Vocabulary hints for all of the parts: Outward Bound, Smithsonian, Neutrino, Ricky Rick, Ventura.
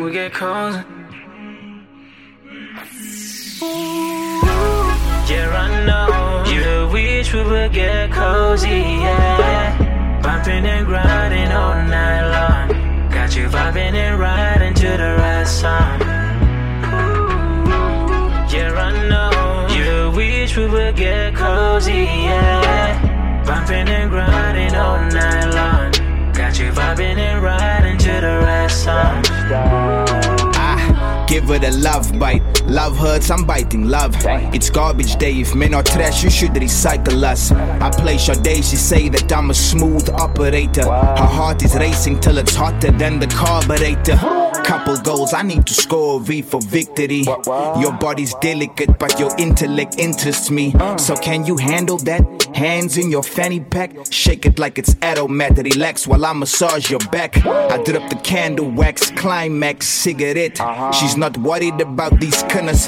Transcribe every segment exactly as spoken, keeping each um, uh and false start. and we get closer. Yeah, I know you wish we would get cozy, yeah. Bumping and grinding all night long. Got you vibing and riding to the right song. Yeah, I know you wish we would get cozy, yeah. Bumping and grinding all night long. Got you vibing and riding to the right song. I give her the love bite. Love hurts, I'm biting love. It's garbage day, if men are trash, you should recycle us. I play Sade, she say that I'm a smooth operator. Her heart is racing till it's hotter than the carburetor. Couple goals, I need to score, V for victory. Your body's delicate, but your intellect interests me. So can you handle that? Hands in your fanny pack, shake it like it's Aromat. Relax while I massage your back. I drip the candle wax, climax cigarette. She's not worried about these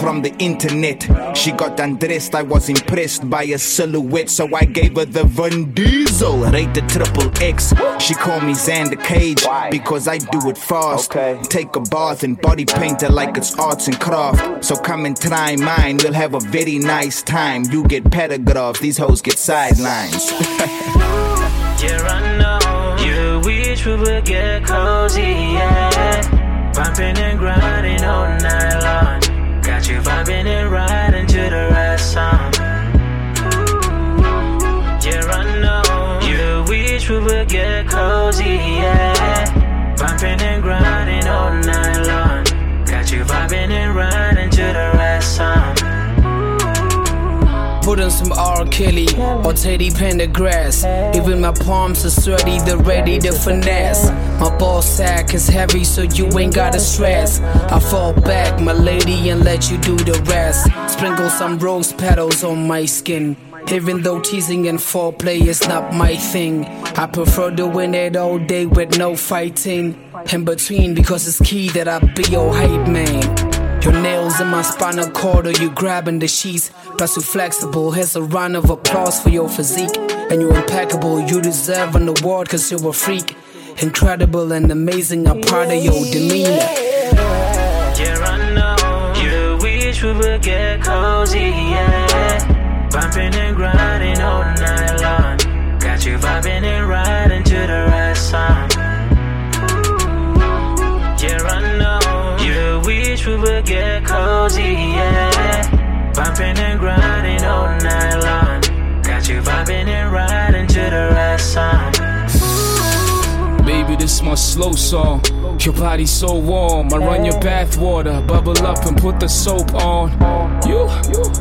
from the internet. She got undressed, I was impressed by a silhouette, so I gave her the Vin Diesel, rated triple X. She called me Xander Cage, because I do it fast. Take a bath and body paint her like it's arts and craft. So come and try mine, we'll have a very nice time. You get paragraphs, these hoes get sidelines. Yeah, I know, you wish we would get cozy, yeah. Bumping and grinding all night long. Got you vibing and riding to the right song. Yeah, I know you wish we would get cozy, yeah. Bumping and grinding all night long. Got you vibing and riding to the right song. Put on some R. Kelly or Teddy Pendergrass. Even my palms are sweaty, they're ready to finesse. My ball sack is heavy, so you ain't gotta stress. I fall back, my lady, and let you do the rest. Sprinkle some rose petals on my skin. Even though teasing and foreplay is not my thing, I prefer doing it all day with no fighting in between, because it's key that I be your hype man. Your nails in my spinal cord, or you grabbing the sheets. Plus you're flexible, here's a round of applause for your physique. And you're impeccable, you deserve an award, cause you're a freak. Incredible and amazing, I'm proud of your demeanor. Yeah, I know, you wish we would get cozy, yeah. Bumping and grinding all night long. Got you vibing and riding to the right song. Yeah, I know, wish we would get cozy, yeah. Bumping and grinding all night long. Got you vibing and riding to the right song. Baby, this my slow song. Your body's so warm, I run your bath water. Bubble up and put the soap on. You,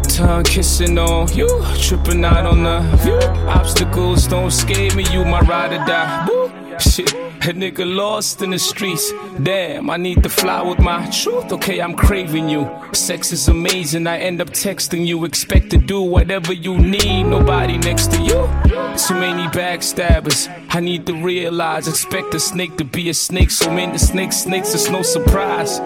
tongue kissing on you, tripping out on the view. Obstacles don't scare me, you my ride or die. Boo, shit. A nigga lost in the streets. Damn, I need to fly with my truth. Okay, I'm craving you. Sex is amazing, I end up texting you. Expect to do whatever you need. Nobody next to you. Too many backstabbers, I need to realize. Expect a snake to be a snake. So many snakes, snakes, it's no surprise.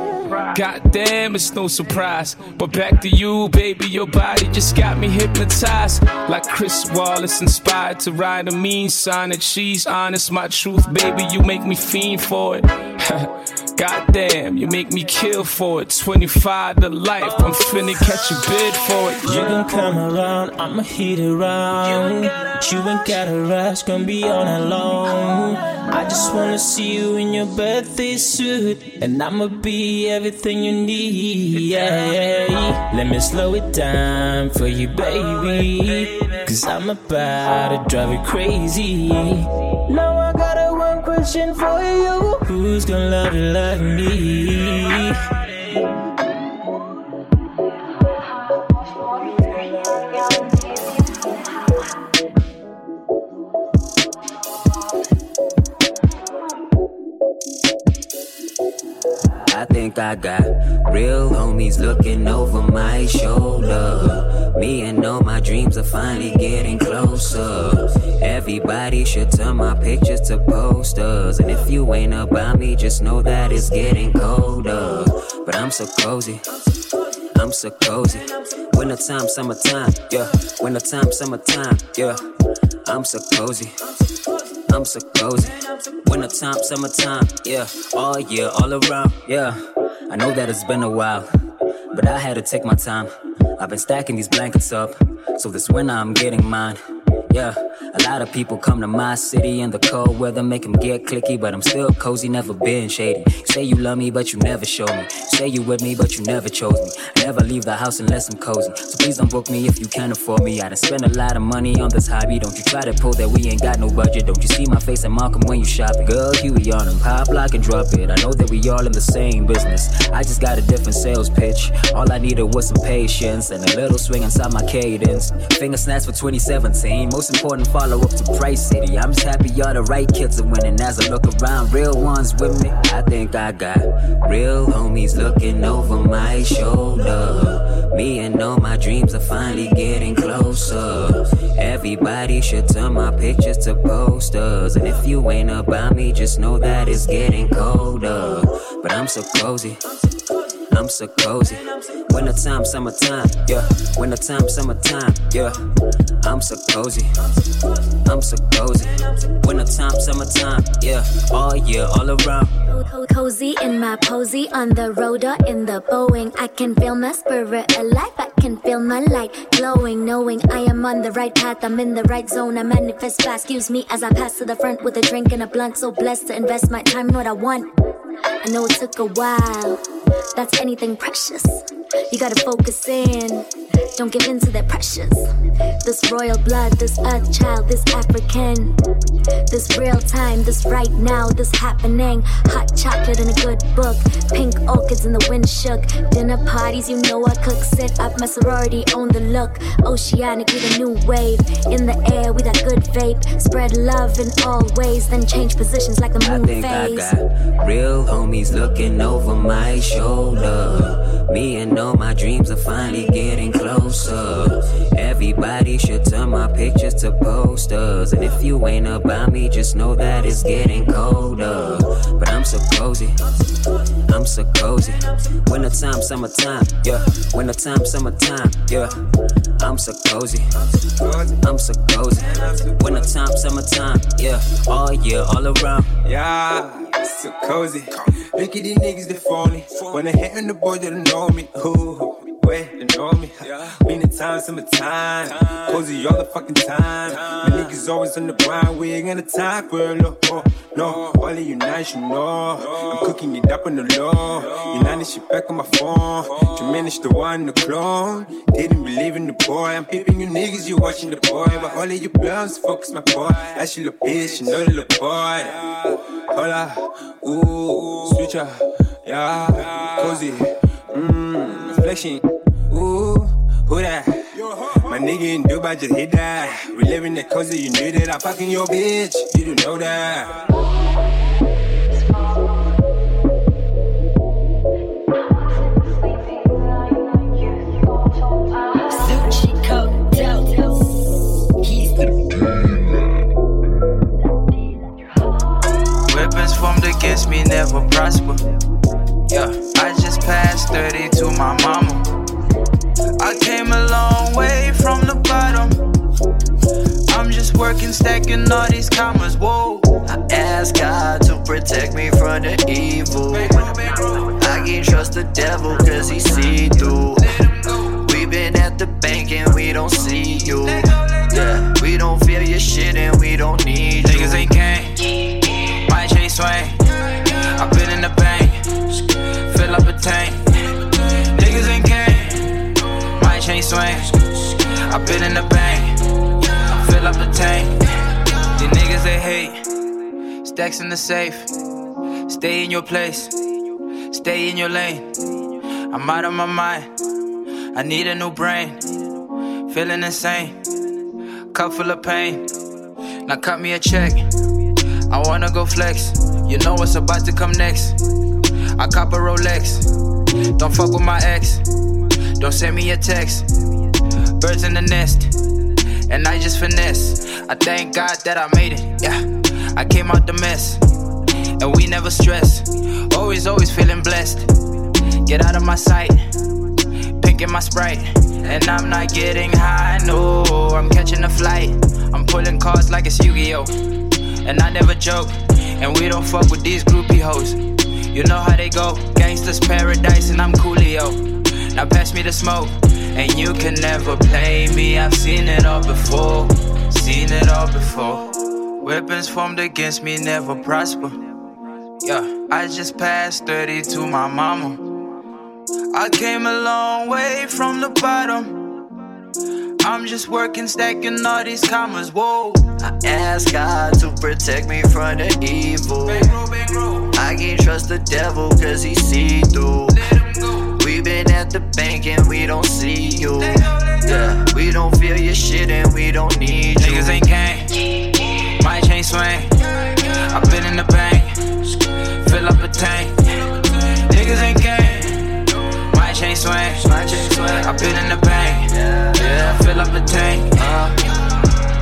God damn, it's no surprise. But back to you, baby, your body just got me hypnotized. Like Chris Wallace, inspired to ride a mean sign of cheese. Honest, my truth, baby, you make me fiend for it. God damn, you make me kill for it. twenty-five to life, I'm finna catch a bid for it. You can come around, I'ma heat it round. You ain't gotta rush, gonna be on alone. I just wanna see you in your birthday suit, and I'ma be everything you need, yeah. Let me slow it down for you, baby, cause I'm about to drive you crazy. Now I got a one question for you. Who's gonna love you like me? I think I got real homies looking over my shoulder. Me and all my dreams are finally getting closer. Everybody should turn my pictures to posters. And if you ain't about me, just know that it's getting colder. But I'm so cozy, I'm so cozy. Wintertime, summertime, yeah. Wintertime, summertime, yeah. I'm so cozy, I'm so cozy. Wintertime, summertime, yeah. All year, all around, yeah. I know that it's been a while, but I had to take my time. I've been stacking these blankets up, so this winter I'm getting mine. Yeah, a lot of people come to my city in the cold weather, make them get clicky, but I'm still cozy, never been shady. You say you love me, but you never show me. You say you with me, but you never chose me. I never leave the house unless I'm cozy, so please don't book me if you can't afford me. I done spent a lot of money on this hobby. Don't you try to pull that we ain't got no budget. Don't you see my face and Malcolm when you shopping? Girl, Huey on them, pop, lock, and drop it. I know that we all in the same business. I just got a different sales pitch. All I needed was some patience and a little swing inside my cadence. Finger snaps for twenty seventeen. Most important follow-up to Price City. I'm just happy y'all the right kids are winning. As I look around, real ones with me. I think I got real homies looking over my shoulder. Me and all my dreams are finally getting closer. Everybody should turn my pictures to posters. And if you ain't about me, just know that it's getting colder. But I'm so cozy, I'm so cozy. Wintertime, summertime, yeah. Wintertime, summertime, yeah. I'm so cozy, I'm so cozy. Wintertime, summertime, yeah. All year, all around. Cozy in my posy, on the road or in the Boeing. I can feel my spirit alive, I can feel my light glowing. Knowing I am on the right path, I'm in the right zone. I manifest fast, excuse me as I pass to the front with a drink and a blunt. So blessed to invest my time in what I want. I know it took a while, that's anything precious. You gotta focus in, don't give in to their pressures. This royal blood, this earth child, this African. This real time, this right now, this happening. Hot chocolate in a good book, pink orchids in the wind shook. Dinner parties, you know I cook. Sit up, my sorority, own the look. Oceanic, we the new wave. In the air, we that good vape. Spread love in all ways, then change positions like the moon I think phase. I got real homies looking over my shoulder. Me and all my dreams are finally getting closer. Everybody should turn my pictures to posters. And if you ain't about me, just know that it's getting colder. But I'm so cozy, I'm so cozy. Wintertime, summertime, yeah. Wintertime, summertime, yeah. I'm so cozy, I'm so cozy. Wintertime, summertime, yeah. All year, all around. Yeah, so cozy. Ricky, these niggas, they phony. When I hit on the boy, they don't know me. Ooh, wait, you know me. Wintertime, summertime, cozy all the fucking time. My niggas always on the grind, we ain't got the time for no, oh, no. All of you nice, you know. I'm cooking it up on the low. You know this shit back on my phone. To manage the one, the clone. Didn't believe in the boy. I'm peeping you niggas, you watching the boy. But all of you blunts, focus my boy. As you look bitch, you know the little boy. Hola, ooh, switch up, yeah, cozy, mmm, flexing. Ooh, who that? My nigga in Dubai just hit that. We living that cozy, you knew that. I fucking your bitch, you don't know that. Weapons formed against me never prosper. Yeah, I just passed thirty to my mama. I came a long way from the bottom. I'm just working, stacking all these commas, whoa. I ask God to protect me from the evil. I can't trust the devil cause he see through. We've been at the bank and we don't see you. Yeah, we don't feel your shit and we don't need you. Niggas ain't gang, my chain swing. I've been in the bank, fill up a tank. Chain swing. I've been in the bank, fill up the tank. These niggas they hate, stacks in the safe. Stay in your place, stay in your lane. I'm out of my mind, I need a new brain. Feeling insane, cup full of pain. Now cut me a check, I wanna go flex. You know what's about to come next. I cop a Rolex, don't fuck with my ex. Don't send me a text, birds in the nest, and I just finesse. I thank God that I made it, yeah, I came out the mess, and we never stress. Always, always feeling blessed, get out of my sight, pinking my Sprite. And I'm not getting high, no, I'm catching a flight. I'm pulling cards like it's Yu-Gi-Oh, and I never joke. And we don't fuck with these groupie hoes, You know how they go, gangsters paradise and I'm Coolio. Now pass me the smoke, and you can never play me. I've seen it all before, seen it all before. Weapons formed against me never prosper. Yeah, I just passed thirty to my mama. I came a long way from the bottom. I'm just working, stacking all these commas, whoa. I ask God to protect me from the evil. I can't trust the devil cause he see through. We been at the bank and we don't see you. Yeah, we don't feel your shit and we don't need you. Niggas ain't gang, my chain swing. I've been in the bank, fill up a tank. Niggas ain't gang. My chain swing, my chain swing. I've been in the bank, yeah, yeah. Fill up the tank. Uh,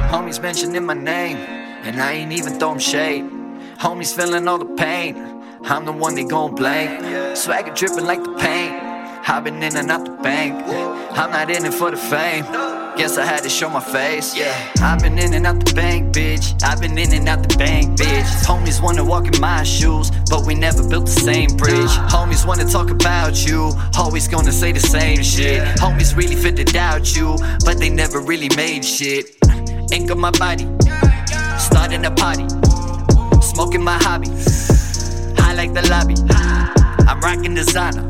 homies mentioning my name, and I ain't even throwing shade. Homies feeling all the pain. I'm the one they gon' blame. Swagger dripping like the paint. I've been in and out the bank. I'm not in it for the fame. Guess I had to show my face. Yeah, I've been in and out the bank, bitch. I've been in and out the bank, bitch. Homies wanna walk in my shoes, but we never built the same bridge. Homies wanna talk about you, always gonna say the same shit. Homies really fit to doubt you, but they never really made shit. Ink on my body, starting a party, smoking my hobby. I like the lobby. I'm rocking designer,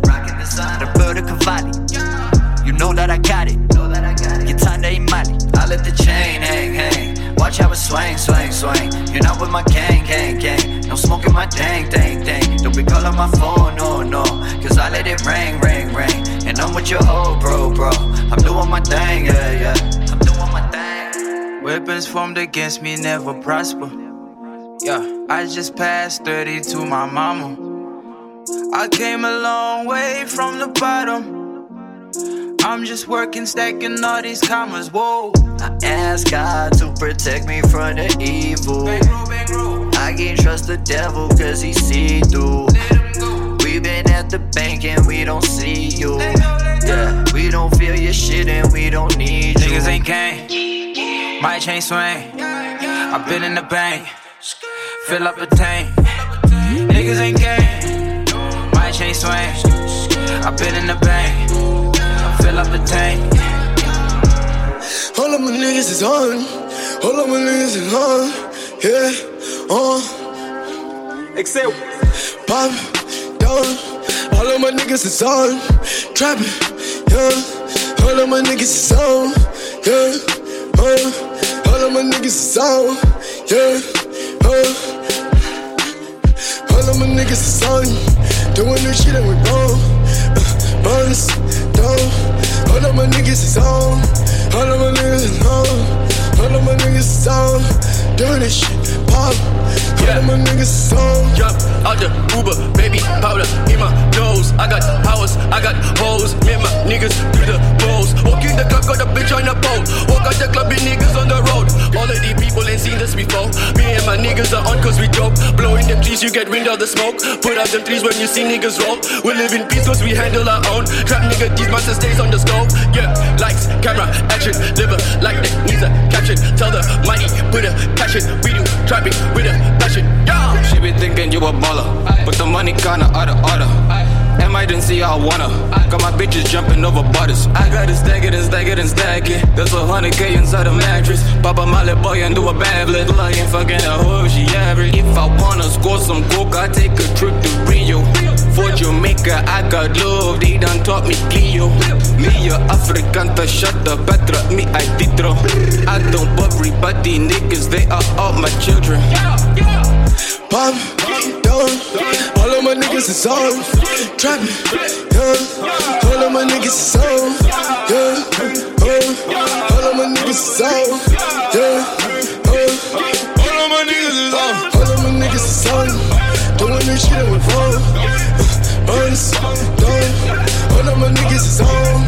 Roberto Cavalli. You know that I got it. I let the chain hang, hang. Watch how it swing, swing, swing. You're not with my gang, gang, gang. No smoke in my dang, dang, dang. Don't be calling my phone, no, no. Cause I let it ring, ring, ring. And I'm with your hoe, bro, bro. I'm doing my thing, yeah, yeah. I'm doing my thing. Weapons formed against me never prosper. Yeah, I just passed thirty to my mama. I came a long way from the bottom. I'm just working, stacking all these commas, whoa. I ask God to protect me from the evil. I can't trust the devil cause he see through. We been at the bank and we don't see you. Yeah, we don't feel your shit and we don't need you. Niggas ain't gang, my chain swing. I've been in the bank, fill up a tank. Niggas ain't gang, my chain swing. I've been in the bank, fill up the tank. All of my niggas is on. All of my niggas is on. Yeah, on. Excel. Pop, down. All of my niggas is on. Trapping, yeah. All of my niggas is on. Yeah, uh. All of my niggas is on. Yeah, uh. All of my niggas is on. Doing the shit that we know. Burns, down. All of my niggas is on. All of my niggas is on. All of my niggas is on. Doing this shit, pop. All yeah. of my niggas is on. Drop out the Uber, baby powder in my nose. I got powers, I got hoes. Met my niggas through the balls. Walk in the club, got a bitch on the pole. Walk out the club, be niggas on the road. All of these people ain't seen this before. Me and my niggas are on cause we dope. Blowing them trees, you get wind of the smoke. Put out them trees when you see niggas roll. We live in peace cause we handle our own. Trap nigga, these monsters stays on the stove. Yeah, lights, camera, action, liver, like that needs a caption. Tell the money, put a passion. We do trapping with a passion. Yeah. She be thinking you a baller, but the money kinda out of order. And I didn't see how I wanna. Got my bitches jumping over butters. I got to stack it and stack it and stack it. There's a hundred K inside a mattress. Pop a molly boy and do a bablet. Like ain't fucking a hoe, she average. If I wanna score some coke, I take a trip to Rio. For Jamaica, I got love. They done taught me Clio. Me a African, to shut the better. Me I titro. I don't worry, but these niggas, they are all my children. Pop, down, all of my niggas is on. Trapping, yeah. All of my niggas is on, yeah. Oh, all of my niggas is on, yeah. Oh, all of my niggas is on. All of my niggas is on. Doing this shit with phone. Burns, down. All of my niggas is on.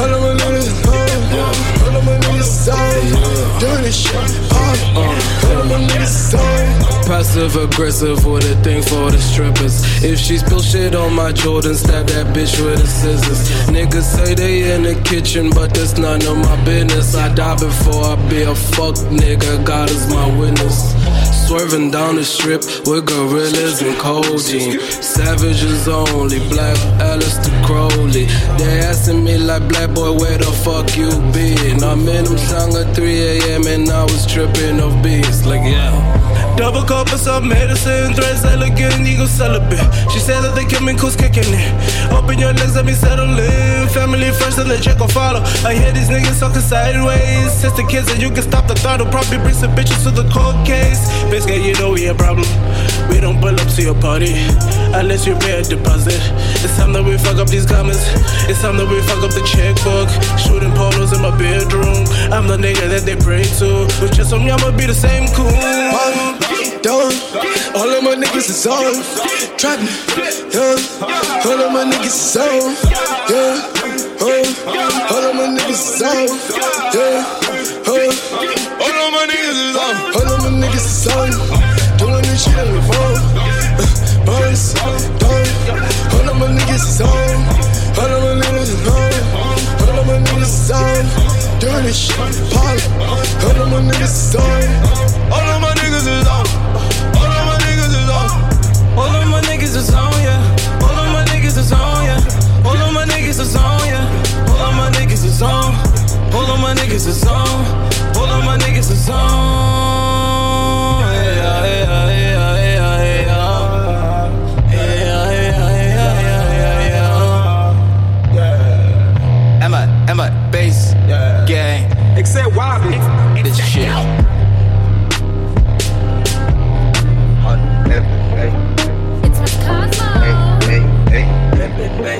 All of my niggas is on. All of my niggas is on. Doing this shit, pop. All of my niggas is on. Passive aggressive with a thing for the strippers. If she spill shit on my Jordan, stab that bitch with the scissors. Niggas say they in the kitchen, but that's none of my business. I die before I be a fuck nigga, God is my witness. Swerving down the strip with gorillas and codeine. Savages only, black Aleister Crowley. They asking me like, black boy, where the fuck you been? I'm in them song at three a.m. and I was tripping off beats. Like, yeah. Double cup of some medicine, threads elegant, eagle celibate. She said that the chemicals kicking in. Open your legs, let me settle in. Family first and the check will follow. I hear these niggas talking sideways. Since the kids and you can stop the throttle, probably bring some bitches to the court case. Basically, you know we a problem. We don't pull up to your party unless you pay a deposit. It's time that we fuck up these comments. It's time that we fuck up the checkbook. Shooting polos in my bedroom. I'm the nigga that they pray to. With just some I'ma be the same cool. I'm done. All of my niggas is on. Trappin', yeah. All of my niggas is on. Yeah, oh. All of my niggas is on. Yeah, oh. All of my niggas is on. All of my niggas is on. Doing this shit on the phone. Boys, don't. All of my niggas is on. All of my niggas is on. All of my niggas is on. Doing this shit on the phone. All of my niggas is on. All of my niggas is on. All of my niggas is on. All of my niggas is on, yeah. All of my niggas is on, yeah. All of my niggas is on, yeah. All of my niggas is on. All of my niggas is on. All of my niggas is on. Hey, hey, hey, hey, hey, hey. Emma, Emma, bass, yeah. Gang. Except Wobbly. This shit. It's with Cosmo. Hey, hey, hey, hey.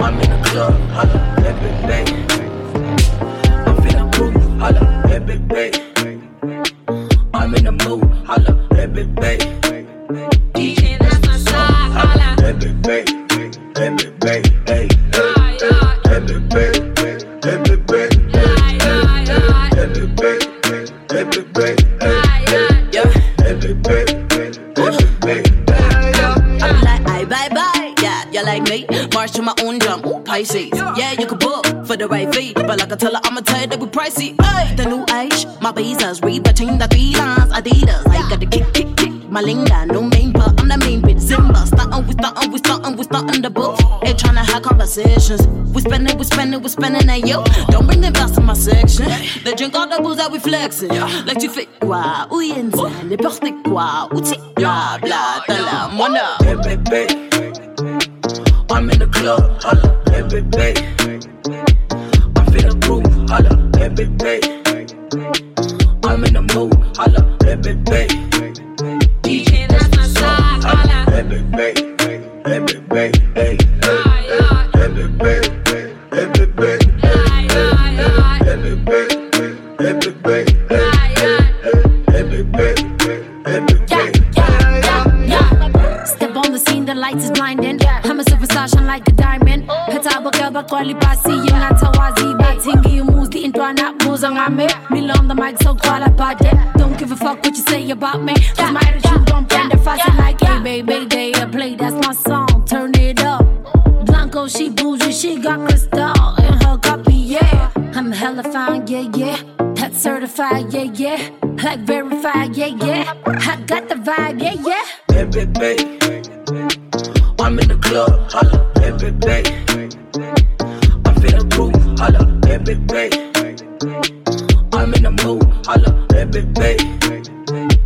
I'm in the club. Holla, hey, hey. I'm in the booth. Holla, hey, hey. I'm in the mood. Holla, hey, hey. D J, that's my song. Holla, hey, hey. Hey, hey, hey, hey. March to my own drum, ooh, Pisces. Yeah, you can book for the right fee, but like I tell her, I'ma tell you that we pricey. Ay, the new age, my visas, read between the three lines, Adidas. I got the kick, kick, kick, my linga, no main, but I'm the main bitch. Zimba, startin', we startin', we startin', we startin' the book. Ain't tryna have conversations. We spendin', we spendin', we spendin', and yo, don't bring them back to my section. They drink all the booze that we flexin'. Like tu fais quoi, où y'en a, n'importe quoi, où t'es, bla, bla, t'as la mona. I'm in the club, holla, every day. I feel the groove, holla, every day. I'm in the mood, holla, every day. D J, that's my song, holla, every day, every day, hey, every day, every day, every day, every day, every day, every day. Step on the scene, the lights is blinding. Shine like a diamond. Peta bakel bakwali pasi yina tawazi batingi you moves the intro and up moves on my me. Me on the mic so call about it. Don't give a fuck what you say about me. Cause my attitude don't bend the fast like hey baby they play that's my song. Turn it up. Blanco she bougie she got crystal in her copy yeah. I'm hella fine yeah yeah. Pet certified yeah yeah. Like verified yeah yeah. I got the vibe yeah yeah. Baby baby. I'm in the club, holla, every day. I feel the groove, holla, every day. I'm in the mood, holla, every day.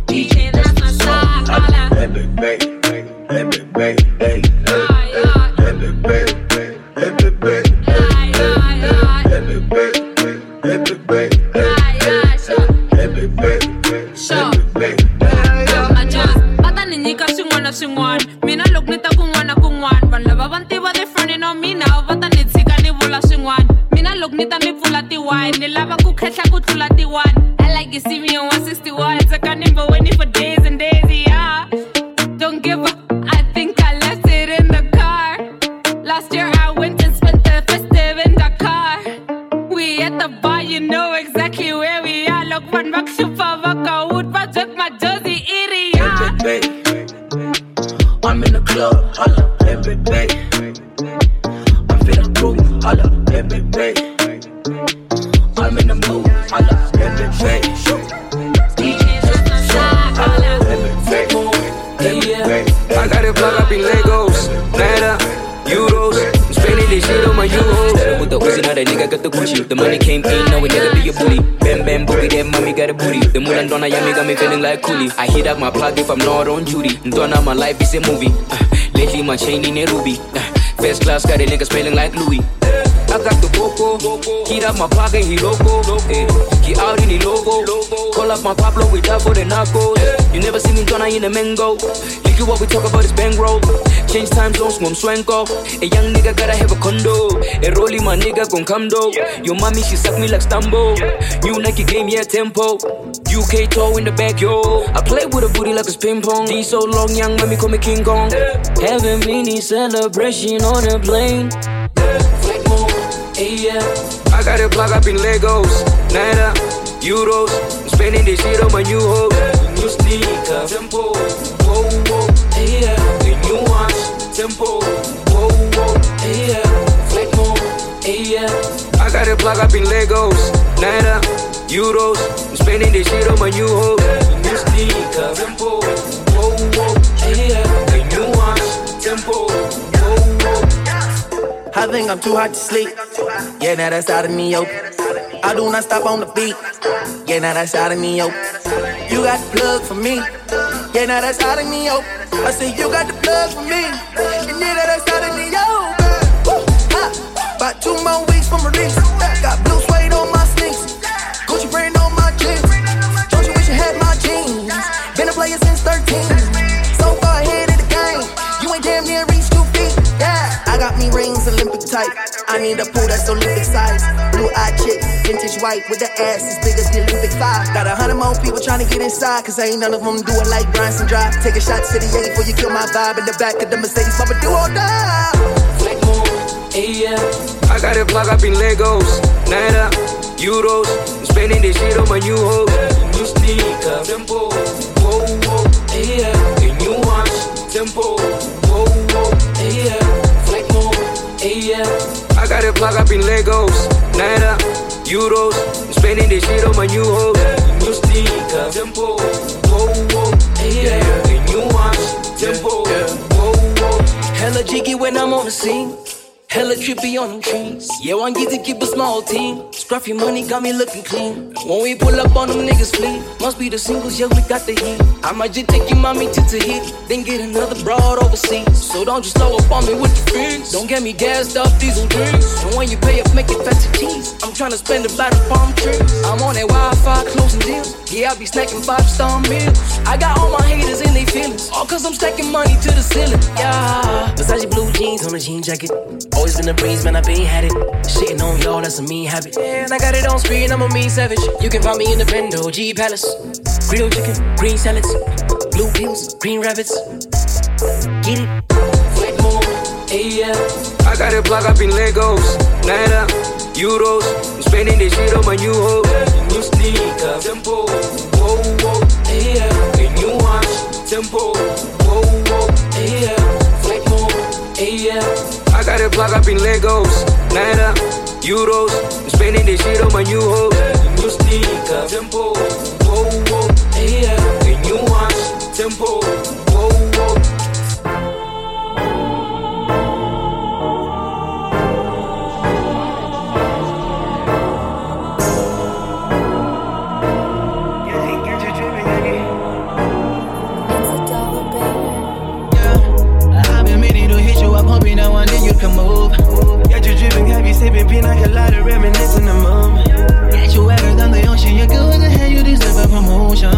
D J, that's my song, holla, every day, every day, hey, every day, every day, every day, every day, every day, every day. Mina look nita kungwana kungwan. Van lava vanti va de front no mina vata nitsika ni vula swin'wana. Mina look nita mi pfula tiwine ni lava ku khehla ku tlula tiwine. I like you see me on one sixty-one. It's a carnival waiting for days and days, yeah. Don't give up, I think I left it in the car. Last year I went and spent the festive in Dakar. We at the bar, you know exactly where we are. Look, man, back super, back out, back with my jersey. The money came in, now we never be your booty. Bam bam boogie, that mommy got a booty. The moon and Donna Yami got me feeling like coolie. I hit up my plug if I'm not on duty. Donna, my life is a movie. Uh, lately my chain in a ruby. Uh, first class got a nigga smelling like Louis. I got the coco, hit up my plug and he loco. Eh, he out in the logo. Call up my Pablo, we double the narco. You never see me Donna in a mango. Look what we talk about is bankroll. Change time zones, mom swanko. A young nigga gotta have a condo. A rollie, my nigga gon' come though. Your mommy, she suck me like Stumble. New Nike game, yeah, tempo. U K toe in the back, yo. I play with a booty like it's ping pong. D so long, young mommy call me King Kong. Have a mini celebration on a plane. Flight mode, hey, yeah. I got a plug up in Legos. Naira, euros. I'm spending this shit on my new hoes. New sneaker, tempo. Whoa, whoa, hey, yeah. The new ones, tempo. Whoa, whoa, hey, yeah. Flight mode, hey, yeah. I got a plug up in Legos. Naira, euros. I'm spending this shit on my new hoes. New sneaker, tempo. Whoa, whoa, hey, yeah. The new ones, tempo. Whoa, whoa. I think I'm too hot to sleep. Yeah, now that's out of me, yo. I do not stop on the beat. Yeah, now that's out of me, yo. You got the plug for me. Yeah, now that's out of me, yo. I say you got the plug for me. And yeah, now that's out of me, yo. About two more weeks from release. Got blue suede on my sneaks. Gucci brand on my jeans. Don't you wish you had my jeans? Been a player since thirteen. So far ahead of the game. You ain't damn near reached two feet. Yeah, I got me rings, Olympic type. I need a pool that's Olympic size. Blue-eyed chick, vintage white with the ass as big as the Olympic five. Got a hundred more people tryna get inside, cause ain't none of them do it like Bronson Drive. Take a shot to the yeti before you kill my vibe. In the back of the Mercedes, I'ma do all die. Flick mode, yeah. I got a plug up in Legos. Naira, euros. I'm spending this shit on my new hoes. New sneaker, tempo. Whoa, whoa, yeah. The new watch, tempo. Whoa, whoa, yeah. Flick mode, yeah. I got a plug up in Legos, Naira, euros. I'm spending this shit on my new hoes. New sneaker, tempo. Whoa, whoa, yeah. The new watch, tempo. Whoa, whoa. Hella jiggy when I'm on the scene. Hella trippy on them trees. Yeah, one get to keep a small team. Scruffy money got me looking clean. When we pull up on them niggas flee. Must be the singles, yeah, we got the heat. I might just take your mommy to Tahiti, then get another broad overseas. So don't just slow up on me with the freaks. Don't get me gassed up, these old drinks. And when you pay up, make it fast to cheese. I'm tryna spend about a palm tree. I'm on that Wi-Fi closing deals. Yeah, I be snacking five-star meals. I got all my haters in they feelings. All cause I'm stacking money to the ceiling. Yeah, Versace blue jeans on a jean jacket. Always been a breeze, man, I been had it. Shitting on y'all, that's a mean habit. And I got it on screen, I'm a mean savage. You can find me in the Vendo, G Palace. Grilled chicken, green salads. Blue pills, green rabbits. Get it. Flick mode, yeah. I got a plug up in Legos. Naira, euros. I'm spending this shit on my new hoes. New sneaker, tempo. Whoa, whoa, yeah. The new watch, tempo. Whoa, whoa, yeah. Flick mode, yeah. I got a plug up in Legos, Naira, euros. I'm spending this shit on my new hoes. New sneaker, tempo. Whoa, whoa, yeah. The new watch, tempo. Whoa, whoa. Yeah, I've been meaning to hit you up, hoping that one day you can move. Got you dripping, got me sipping pina colada, reminiscing the moment. Got you ever done the ocean, you're good in the head, you deserve a promotion.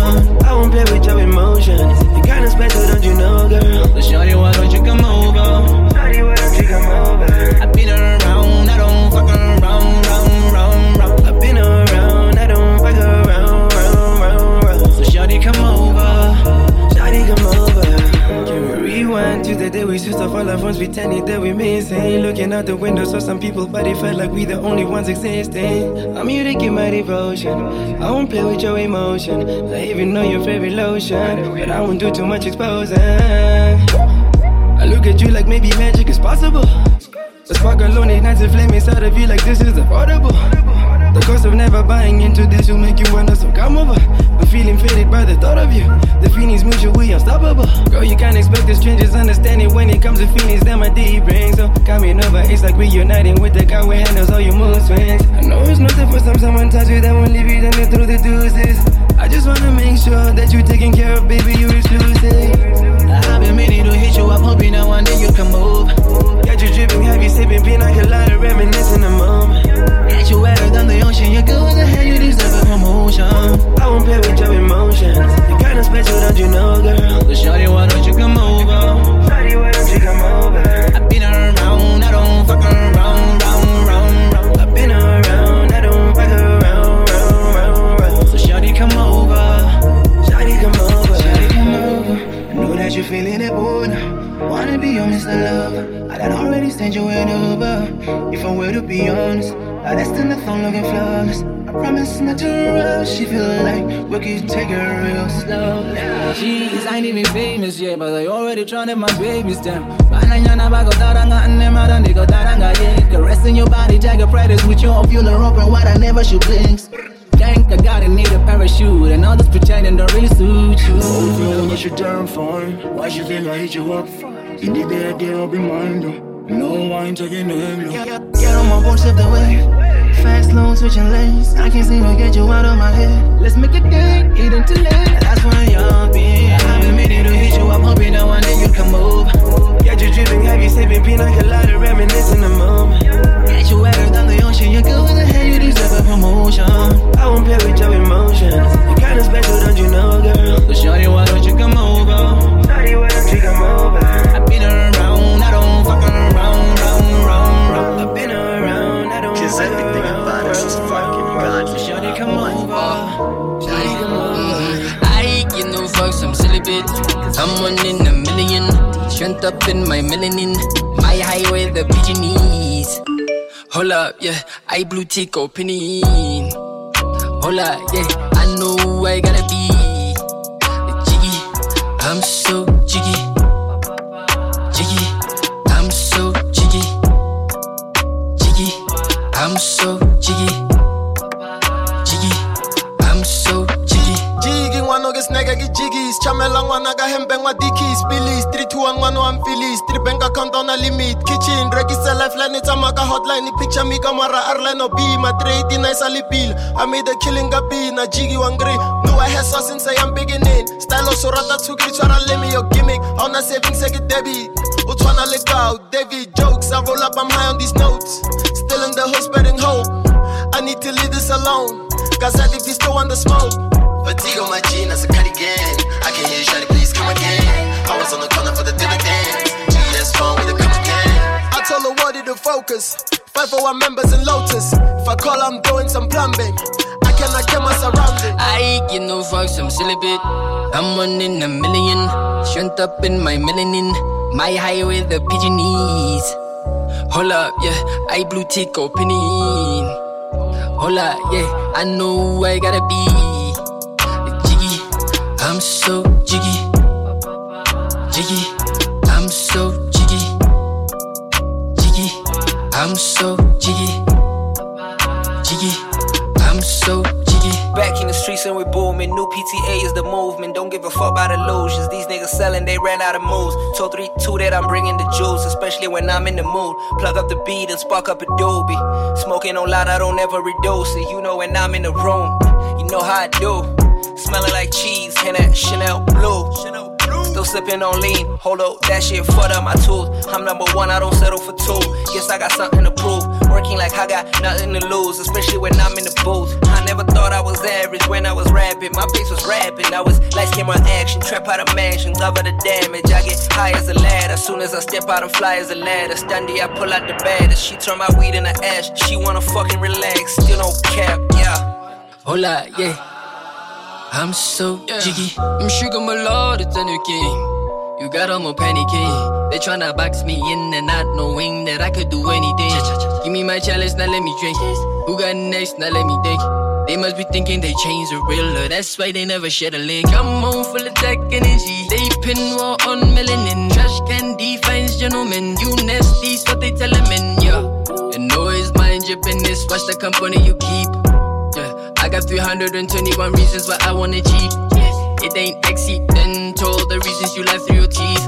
I won't play with your emotions. You got a special, don't you know, girl? So shorty, why don't you come over? Shorty, why don't you come over? I've been around, I don't fuck around, round, round, round. I've been around, I don't fuck around, round, round, round. So shorty, come over. Shorty, come over. Rewind to the day we switched off all our phones, pretending that we miss. Ain't looking out the window, saw some people, but it felt like we the only ones existing. I'm here to give my devotion. I won't play with your emotion. I even know your favorite lotion, but I won't do too much exposing. I look at you like maybe magic is possible. The spark alone ignites a flame inside of you like this is affordable. The cost of never buying into this will make you wonder, so come over. I'm feeling faded by the thought of you. The feeling's mutual, we unstoppable. bubba. Girl, you can't expect the strangers understanding when it comes to feelings that my D brings. So, coming over, it's like reuniting with the guy who handles all your mood swings. I know it's nothing for some, someone touch you that won't leave you, then they throw the deuces. I just wanna make sure that you're taken care of, baby, you're exclusive. I've been meaning to hit you up, hoping that one day you can move. Got you dripping, have you sipping, pina colada, reminiscing the moment. Got you wetter than the ocean, you're going to hell, you deserve a promotion. I won't play with your emotions, you're kinda special, don't you know, girl? So shawty, why don't you come over? Shawty, why don't you come over? I've been around, I don't fuck around, round, round, round. I've been around, I don't fuck around, round, round, round. So shawty, come over, shawty, come over. That you're feeling it, boy. Wanna be your Mister Love. I done already sent you an Uber. If I were to be honest, I less than a thong looking flawless. I promise not to rush. She feel like we could take her real slow. Jeez, I ain't even famous yet, but I already trying to my baby's down. Banana bago daranga and nema dandi go daranga yeah. Caressing your body, Jagger predators with your fuel and rope and what I never should blinks. Think I gotta need a parachute, and all this pretending don't really suit you. Oh, feeling what you turn for? Why you think I hit you up? In the day, day I'll be mine. No, I ain't taking the hell. Get on my boat, step the way. Fast, slow, switching lanes. I can't seem to get you out of my head. Let's make a date, eat until late. That's why y'all be. I've been meaning to hit you up, hoping that one day you can move. Got you dripping, have you sipping pina colada, reminiscing the moment. Got you wetter than the ocean, you're going to hell, you deserve a promotion. I won't play with your emotions. You're kinda special, don't you know, girl? So shawty, why don't you come over? Shawty, why don't you come over? I've been around, I don't fuck around, round, round, round. I've been around, I don't fuck around. Cause everything about us is fucking bad. So shawty, come over. Shawty, come over. I ain't give no fuck, some silly bitch. I'm one in a million. Strength up in my melanin. My highway, the pigeonies. Hold up, yeah, I blue tick opening. Hola, yeah, I know who I gotta be. Jiggy, I'm so jiggy. Jiggy, I'm so jiggy. Jiggy, I'm so jiggy. Jiggy, I'm so jiggy. Jiggy, one of us nigga get jiggies. Chamelang one naga hembang wa dickies. Billies, three two one one one fillies. Three bank account on a limit. Kitchen, register lifeline. It's a maga hotline. Picture me camera arline or be my trade in nice alipil. I made a killing a bee, na jiggy one grey. No, I had sauce since I am beginning. Style of Sorata to get trying to let me your gimmick. On a savings, I get Debbie. Utwana lick out, Debbie jokes. I roll up, I'm high on these notes. Still in the hood, spreading hope. I need to leave this alone. Cause I think this still on the smoke. Fatigue on my jean, as a cardigan. I can hear you shouting, please come again. I was on the corner for the dividends. G S phone with a come again. I told her what to focus. five oh one members in Lotus. If I call, I'm doing some plumbing. I cannot get my surroundings. I ain't give no fuck, some silly bitch. I'm one in a million. Strength up in my melanin. My highway, the pigeonies. Hold up, yeah, I blue tick opening. Hold up, yeah, I know who I gotta be. Jiggy, I'm so jiggy. Jiggy, I'm so jiggy. Jiggy, I'm so jiggy. Jiggy, I'm so jiggy. Back in the streets and we're booming. New P T A is the movement. Don't give a fuck about illusions. These niggas selling, they ran out of moves. Told three two that I'm bringing the juice, especially when I'm in the mood. Plug up the beat and spark up a doobie. Smoking on loud, I don't ever reduce it. You know when I'm in the room, you know how I do. Smelling like cheese and that Chanel blue. Still sipping on lean, hold up, that shit fucked up my tooth. I'm number one, I don't settle for two. Guess I got something to prove. Working like I got nothing to lose, especially when I'm in the booth. I never thought I was average when I was rapping. My bitch was rapping, I was lights, camera, action. Trap out of mansion, cover the damage. I get high as a lad, as soon as I step out and fly as a ladder. Stundy, I pull out the bag, she turn my weed into ash. She wanna fucking relax, still no cap, yeah. Hola, yeah. I'm so yeah. jiggy. I'm sugar my lord, it's a new king. You got all my panicking. They tryna box me in and not knowing that I could do anything. Give me my chalice, now let me drink. Who got next, now let me dig. They must be thinking they changed the realer. That's why they never shed a link. I'm on full attack energy. They pinwall on melanin. Trash candy finds gentlemen. You nasty's what they tellin' men, yeah. And noise, mind your business. Watch the company you keep. I got three hundred twenty-one reasons why I wanna cheat. It ain't accident, told the reasons you laugh through your teeth.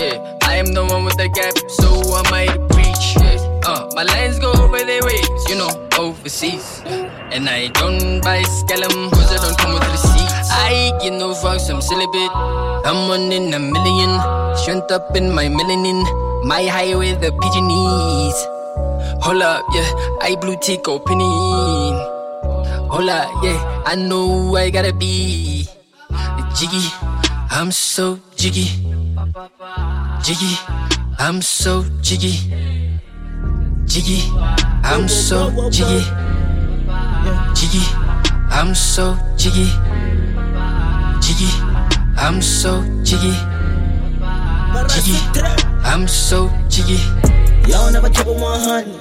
Yeah, I am the one with the gap, so I might preach. Yeah, uh, my lines go where they waves, you know, overseas. And I don't buy scallum, cause I don't come with receipts. I get no fucks, I'm celibate. I'm one in a million, strength up in my melanin. My highway, the pigeonies. Hold up, yeah, I blue tick opening. Hold up, yeah, I know I gotta be jiggy, I'm so jiggy. Jiggy, I'm so jiggy. Jiggy, I'm so jiggy. Jiggy, I'm so jiggy. Jiggy, I'm so jiggy. Jiggy, I'm so jiggy. Y'all never kept a one hundred,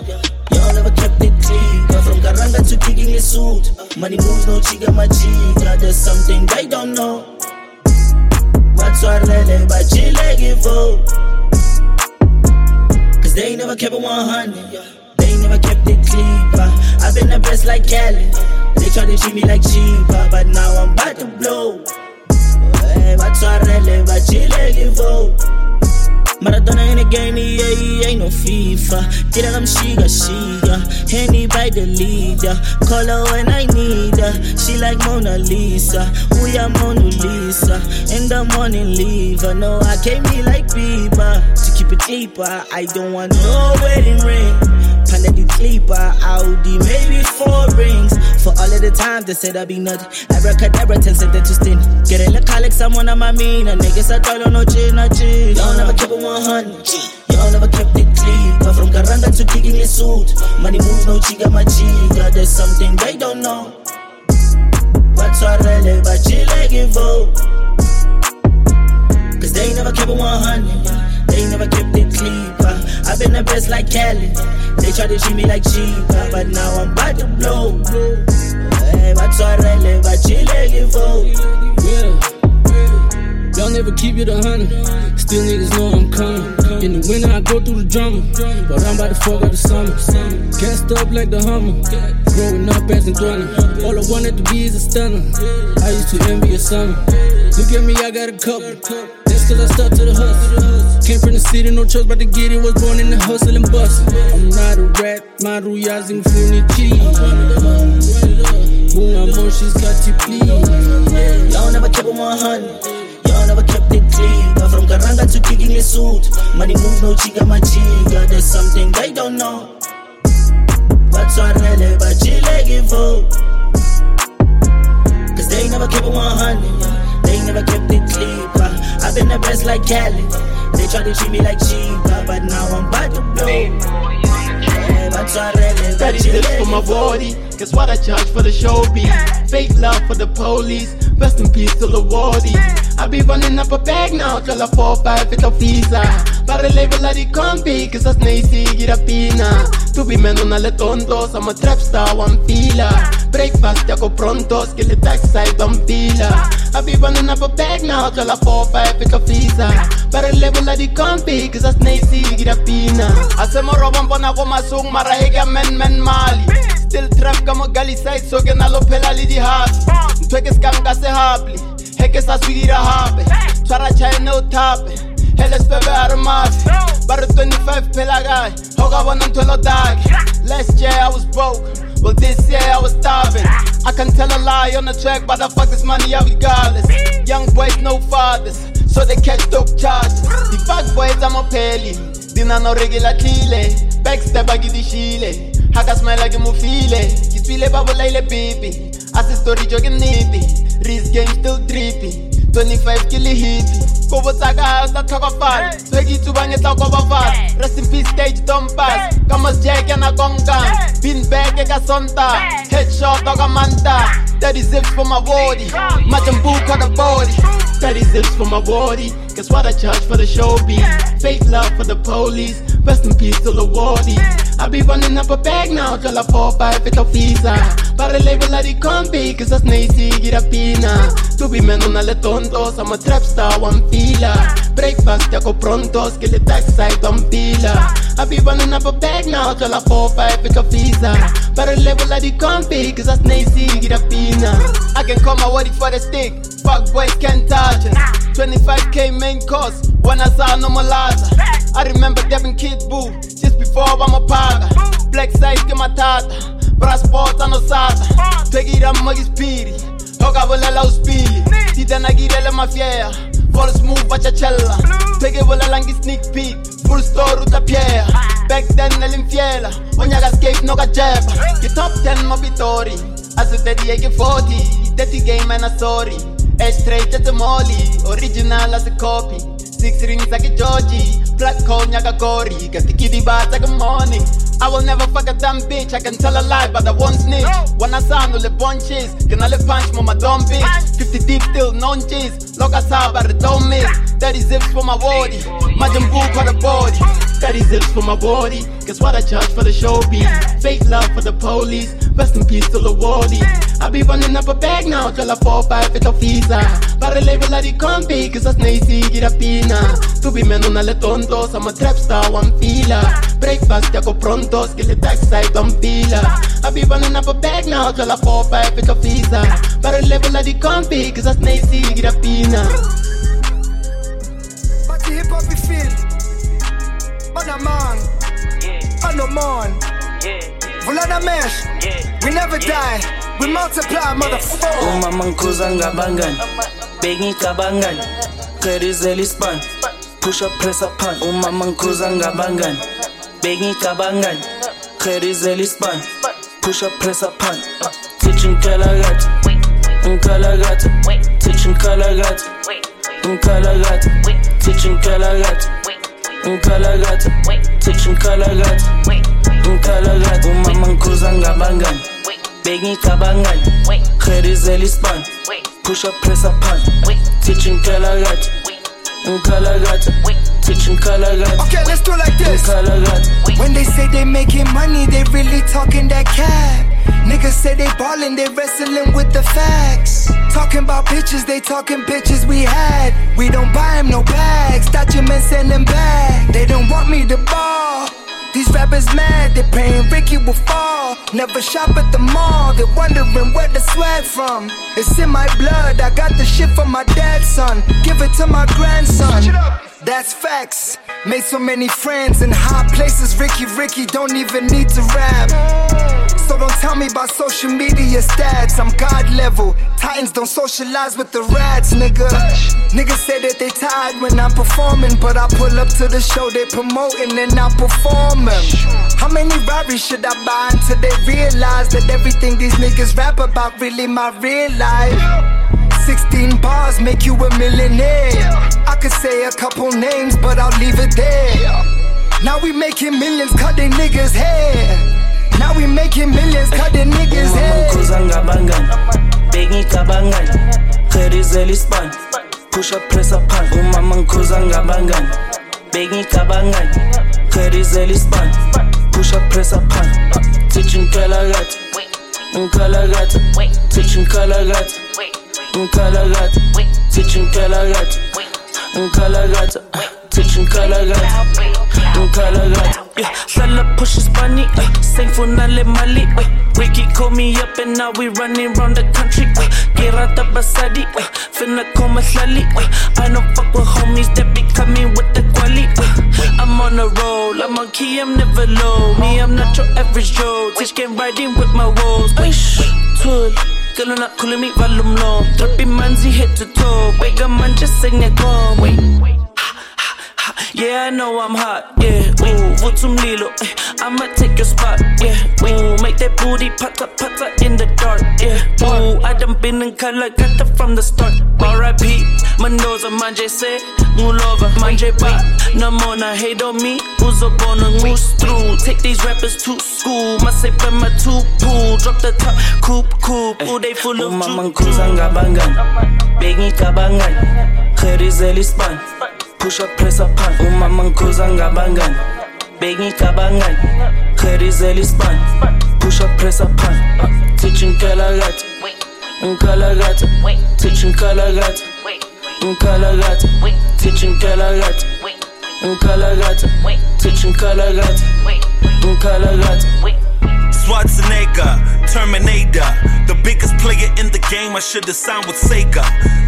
y'all never kept it clean. Go from Garanga to kicking the suit. Money moves, no chica, my chica. There's something they don't know. What's our lele, but she like it for. Cause they never kept a one hundred, they never kept it clean. I've been the best like Cali. They try to treat me like Chiba, but now I'm about to blow. What's our lele, but she like it for. Maradona in the game, yeah, he ain't no FIFA. Get him, she got she, yeah. Anybody the leader. Call her when I need her. She like Mona Lisa. Ooh, yeah, Mona Lisa. In the morning, leave her. No, I can't be like Bieber. To keep it deeper, I don't want no wedding ring. Palette Clipper, Audi, maybe four rings. For all of the time, they said I be nothing. Abracadabra, ten said that to sting. Get in the college, someone on my mean. And niggas, I don't know, chin, I chin. Y'all never kept it one hundred. Y'all never kept it clean. Go from Garanga to kicking the suit. Money moves, no chica, my chica. There's something they don't know. What's our relay, but she like it for. Cause they never kept it one hundred. They never kept it clean. I've been the best like Cali. They try to treat me like Chiba, but now I'm about to blow. What's our relay, but she like it for. Yeah, y'all never keep it a hundred. Still niggas know I'm coming. In the winter I go through the drama, but I'm about to fuck up the summer. Cast up like the Hummer. Growing up as in twenty. All I wanted to be is a stunner. I used to envy a summer. Look at me, I got a couple. Cause I stuck to the hustle. Came from the city, no choice but to get it. Was born in the hustle and bustle. I'm not a rat, my ruyazing funichi. Bunga mo, she's got you please. Y'all never kept it one hundred. Y'all never kept it clean. Go from Garanga to kicking the suit. Money moves, no chica, my chica. There's something they don't know. What's our relay, but she like it for. Cause they never kept it one hundred. They never kept it clean. I've been the best like Cali. They try to treat me like Chiba, but now I'm about to blow. Thirty tips for my body, that's what I charge for the showbiz. Fake love for the police, rest in peace to the wardies. I be running up a bag now, till I fall five with a visa. But the label that it can't be, cause that's nasty, get a pina. Tu vi meno nelle tontos, I'm a trap star, one fila. Breakfast, jago pronto, skill it backside, don't fila. I be running up a bag now, till I fall five with a visa. But the label that it can't be, cause that's nasty, get a pina. I say my rob and bona goma sung, mara hega men men mali. Still trap kama gali side, so genalo pelali di habi. Ntweke skam kase habli, heke sa swidi da habe. Swara chaye no tabe. Helles bebe aromat. Barra twenty-five pelagai. Hoga one until I die. Last year I was broke. Well this year I was starving. I can tell a lie on the track, but I fuck this money out regardless. Young boys no fathers, so they catch dope charges. The fuck boys I'm a peli. Dina no regular chile. Backstab I give the chile. Haga smile like a mufile. Kiswile babo laile baby. As a story jogging nippy. Risk game still drippy. twenty-five kili hippy. Kobo saga house that talk of fun. Swaggy to bang it talk of fun. Rest in peace, stage don't pass. Kamas Jack and a gongan. Been back ega sonta. Headshot dog a manta. thirty zips for my body. Machin boo cut a body. thirty zips for my body. Guess what I charge for the showbiz. Fake love for the police. Rest in peace to the wardy. I be running up a bag now till I fall by with a visa. Para label at the combi, cause that's nasty, get a pina. To be men on alle tontos, I'm a trap star, one fila. Breakfast, ya go pronto, skill the tax side, I'm fila. I be running up a bag now till I fall by with a visa. Para label at the combi, cause that's nasty, get a pina. I can call my word for the stick, fuck boys can't touch it. twenty-five K main cost, when I saw no malaza. I remember Devin Kid Boo, just before I'm a paga. Black size ke matata, but I sport on osata. Take it up, muggy speedy, hoga bolela uspili. Tidana girele mafia, for a smooth bachachella. Take it bolela ngi sneak peek, full store uta piea. Back then elimfiela, onyaga escape no gajeba. Get top ten mobitori, as a thirty-eight forty. Dirty game and a sorry, H straight at the molly, original as a copy. Six rings like a Georgie, black coat nyaga gory. Got the kiddie bars like a morning. I will never fuck a damn bitch, I can tell a lie but I won't snitch. When I sound all the bunches, can I punch mama dumb bitch. Fifty deep till non cheese, lock us out but I don't miss. Thirty zips for my body, Majin Buu for the body. Thirty zips for my body, guess what I charge for the showbiz. Fake love for the police, rest in peace to the wardy. I be running up a bag now till I fall by with a visa. Para label at the combi, cause that's nasty, get a pina. To be men on alle tontos, I'm a trap star, one fila. Breakfast, ya go pronto. Those kill the tax side, I'm filler. I be running up a bag now till I fall by with a visa. But a level of the combi, cause that's nasty, get a pina. But the hip hop we feel. But a man. But no man. Vulana mesh. We never die. We multiply, motherfucker. Uma mankuzanga bangan. Bengi kabangan. Kerizeli span. Push up, press up, pan. Uma mankuzanga bangan. Bengi kabangan, kerizeli span, push up, press up, pan. Teach Nkalakatha, Nkalakatha, teach Nkalakatha, Nkalakatha, teach Nkalakatha, Nkalakatha, teach Nkalakatha, Nkalakatha. Umama nkhuzanga bangan, bengi kabangan, kerizeli span, push up, press up, pan. Teach Nkalakatha, Nkalakatha. Okay, let's do like this. When they say they making money, they really talking that cap. Niggas say they ballin', they wrestling with the facts. Talking about bitches, they talking bitches we had. We don't buy them no bags, dodge them and send them back. They don't want me to ball. These rappers mad, they praying Ricky will fall. Never shop at the mall, they wondering where the swag from. It's in my blood, I got the shit from my dad's son. Give it to my grandson. That's facts. Made so many friends in high places. Ricky, Ricky don't even need to rap. So don't tell me about social media stats. I'm God level. Titans don't socialize with the rats, nigga. Niggas say that they tired when I'm performing, but I pull up to the show they promoting and I perform them. How many robberies should I buy until they realize that everything these niggas rap about really my real life? sixteen bars make you a millionaire. I could say a couple names, but I'll leave it there. Now we making millions, cut they niggas' hair. Now we making millions, cut they niggas' hair. Umamkuzanga bangan, bengi kabangan, kerizeli span, push up, press up, pan. Umamkuzanga bangan, bengi kabangan, kerizeli span, push up, press up, pan. Teach Nkalakatha, Nkalakatha, teach Nkalakatha. Nkalakatha, teach Nkalakatha, Nkalakatha, teach Nkalakatha, Nkalakatha. Yeah, Lala pushes bunny, uh, sing for Nale Mali. Uh, Ricky called me up and now we running round the country. Uh, get out the Basadi, uh, finna call my Slally. Uh, I don't fuck with homies that be coming with the quali. Uh, I'm on a roll, I'm on key, I'm never low. Me, I'm not your average Joe, teach game riding with my woes. Wish, twirl. Girl, I'm not calling me volume low. Trappy manzi head to toe. Wake up, man, just sing that call. Wait, ha, ha, ha. Yeah, I know I'm hot. Yeah, ooh, what's some lilo? I'ma take your spot. Yeah, ooh, make that booty pata pata in the dark. Yeah, ooh, I done been in Nkalakatha from the start. R I P, my nose on manje say, Mulova, manje ba. No more, no hate on me. Who's up on a moose through? Take these rappers to school. My sip and my two pool. Drop the top, coop, coop. Ooh, they full of juice. Umama nkhuzanga bangan, bengi kabangan, kerizeli span, push up, press up, pan. Umama nkhuzanga bangan, bengicabangayo kherizela ispan push up press up pan teach Nkalakatha Nkalakatha teach Nkalakatha Nkalakatha teach Nkalakatha Nkalakatha teach Nkalakatha Nkalakatha Schwarzenegger, Terminator, the biggest player in the game. I should've signed with Sega.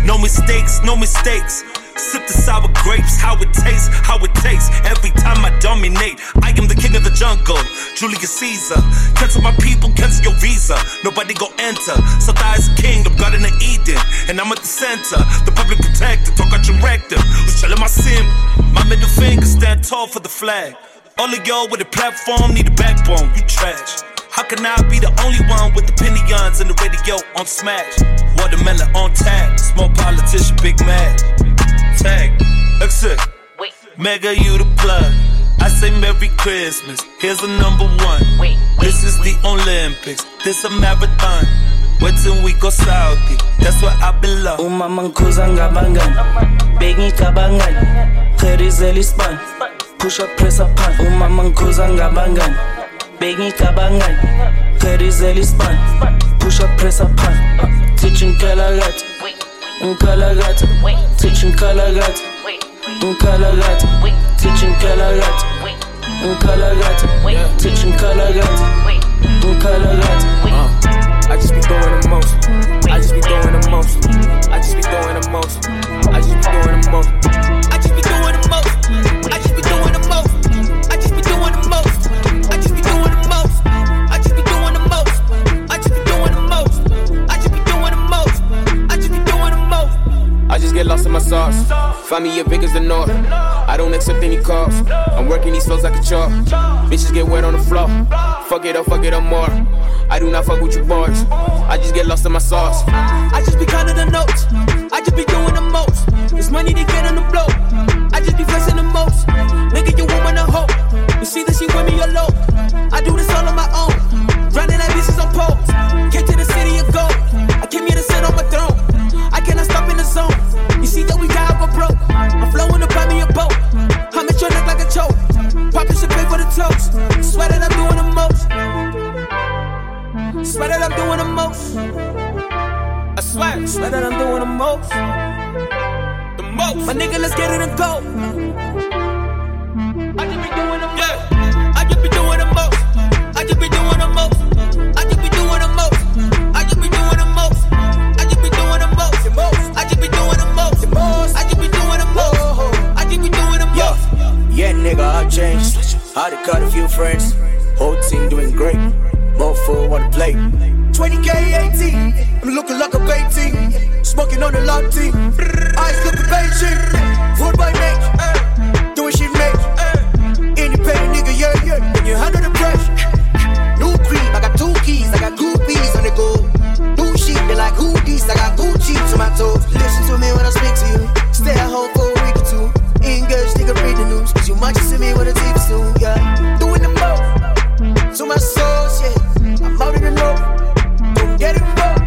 No mistakes, no mistakes. Sip the sour grapes, how it tastes, how it tastes. Every time I dominate, I am the king of the jungle, Julius Caesar. Cancel my people, cancel your visa. Nobody gon' enter. South is king, the garden of Eden, and I'm at the center. The public protector, talk out your rectum. Who's telling my sin? My middle finger stand tall for the flag. All of y'all with a platform need a backbone. You trash. How can I be the only one with opinions and the radio on smash? Watermelon on tag, small politician, big mad. Tag, exit, mega you the plug. I say Merry Christmas, here's a number one. This is the Olympics, this a marathon. Wait till we go Saudi, that's where I belong. Umama nkuzanga bangani, bengi kabangani, kherizeli span, push up press up pan. Umama nkuzanga bangani. Bengi kabangan, kherizeli span, push up press up pan, teach Nkalakatha, Nkalakatha, teach Nkalakatha, Nkalakatha, teach Nkalakatha, Nkalakatha, teach Nkalakatha, Nkalakatha. I just be doing the most, I just be doing the most, I just be doing the most, I just be doing the most, I just be doing the most, I just be doing the most. Get lost in my sauce. Find me as big as the north. I don't accept any calls. I'm working these flows like a chart. Bitches get wet on the floor. Fuck it up, fuck it up more. I do not fuck with you boys. I just get lost in my sauce. I just be counting the notes. I just be doing the most. It's money they get on the blow. I just be flexing the most. Nigga, you woman a hoe. You see that she with me alone. I do this all on my own. Running like bitches on poles. Get to the city and go. I came here to sit on my throne. I cannot stop in the zone. You see that we die, but broke. I'm flowing up by me a boat. I'm at your neck like a choke. Poppin' shit pay for the toast. Swear that I'm doing the most. Swear that I'm doing the most. I swear, swear that I'm doing the most. The most. My nigga, let's get it and go. I just be doing the most. Yeah. I just be doing the most. I just be doing the most. I just be doing the most. I just be doing the most. I just be doing the most. I just be doing the most. I just be doing the most. I just be doing the most. Yeah, nigga, I changed. I done cut a few friends. Whole team doing great. More food on the plate. twenty K eighteen. I'm looking like a baby. Smoking on the latte. Eyes looking Beijing. Food by make. Doing shit make. Independent nigga, yeah, yeah. When you handle the pressure. New cream, I got two keys. I got groupies on the go. They like who these? I got Gucci to my toes. Listen to me when I speak to you. Stay at home for a week or two. Engage, nigga, read the news. Cause you might just see me with a deep suit, yeah. Doing the most. To my souls, yeah. I'm out in the low. Don't get it wrong.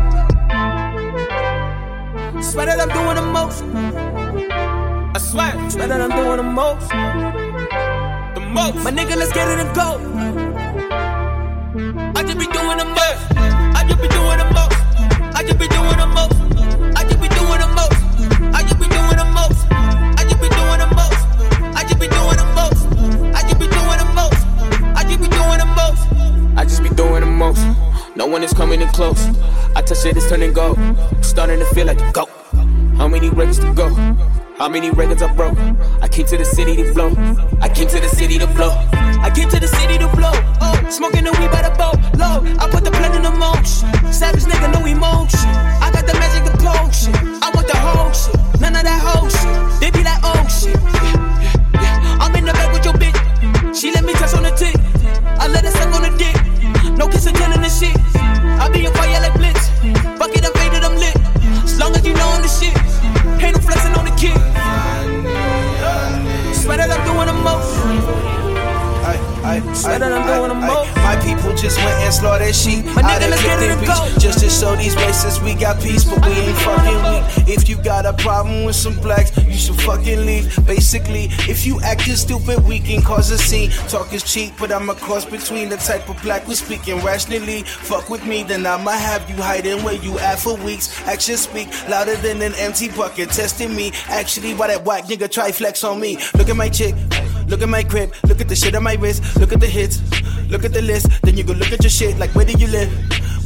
Swear that I'm doing the most. I swear, swear that I'm doing the most. The most. My nigga, let's get it and go. I just be doing the most. I just be doing the most. I just be doing the most. I just be doing the most. I just be doing the most. I just be doing the most. I just be doing the most. I just be doing the most. I just be doing the most. I just be doing the most. No one is coming in close. I touch it, it's turning gold. Starting to feel like a goat. How many records to go? How many records I broke? I came to the city to blow. I came to the city to blow. I came to the city to blow. Oh, smoking the weed by the boat. Low, I put the plan in the motion. Savage nigga, no emotion. I got the magic of potion. I want the whole shit. None of that whole shit. They be that old shit. Yeah, yeah. I'm in the back with your bitch. She let me touch on the dick. I let her suck on the dick. No kissing, telling the shit. I be in fire like blitz. Fuck it, I paid it, I'm lit. As long as you know I'm the shit. Ain't no flexing on the kid. Swear that I'm doing the most. Swear that I'm doing the most. people just went and slaughtered sheep. My nigga, let's get it and go. Just to show these racists we got peace, but we ain't fucking weak. If you got a problem with some blacks, you should fucking leave. Basically, if you acting stupid, we can cause a scene. Talk is cheap, but I'm a cross between the type of black who's speaking rationally. Fuck with me, then I'ma have you hiding where you at for weeks. Actions speak louder than an empty bucket. Testing me, actually, why that whack nigga try flex on me? Look at my chick. Look at my crib, look at the shit on my wrist, look at the hits, look at the list, then you go look at your shit, like where do you live,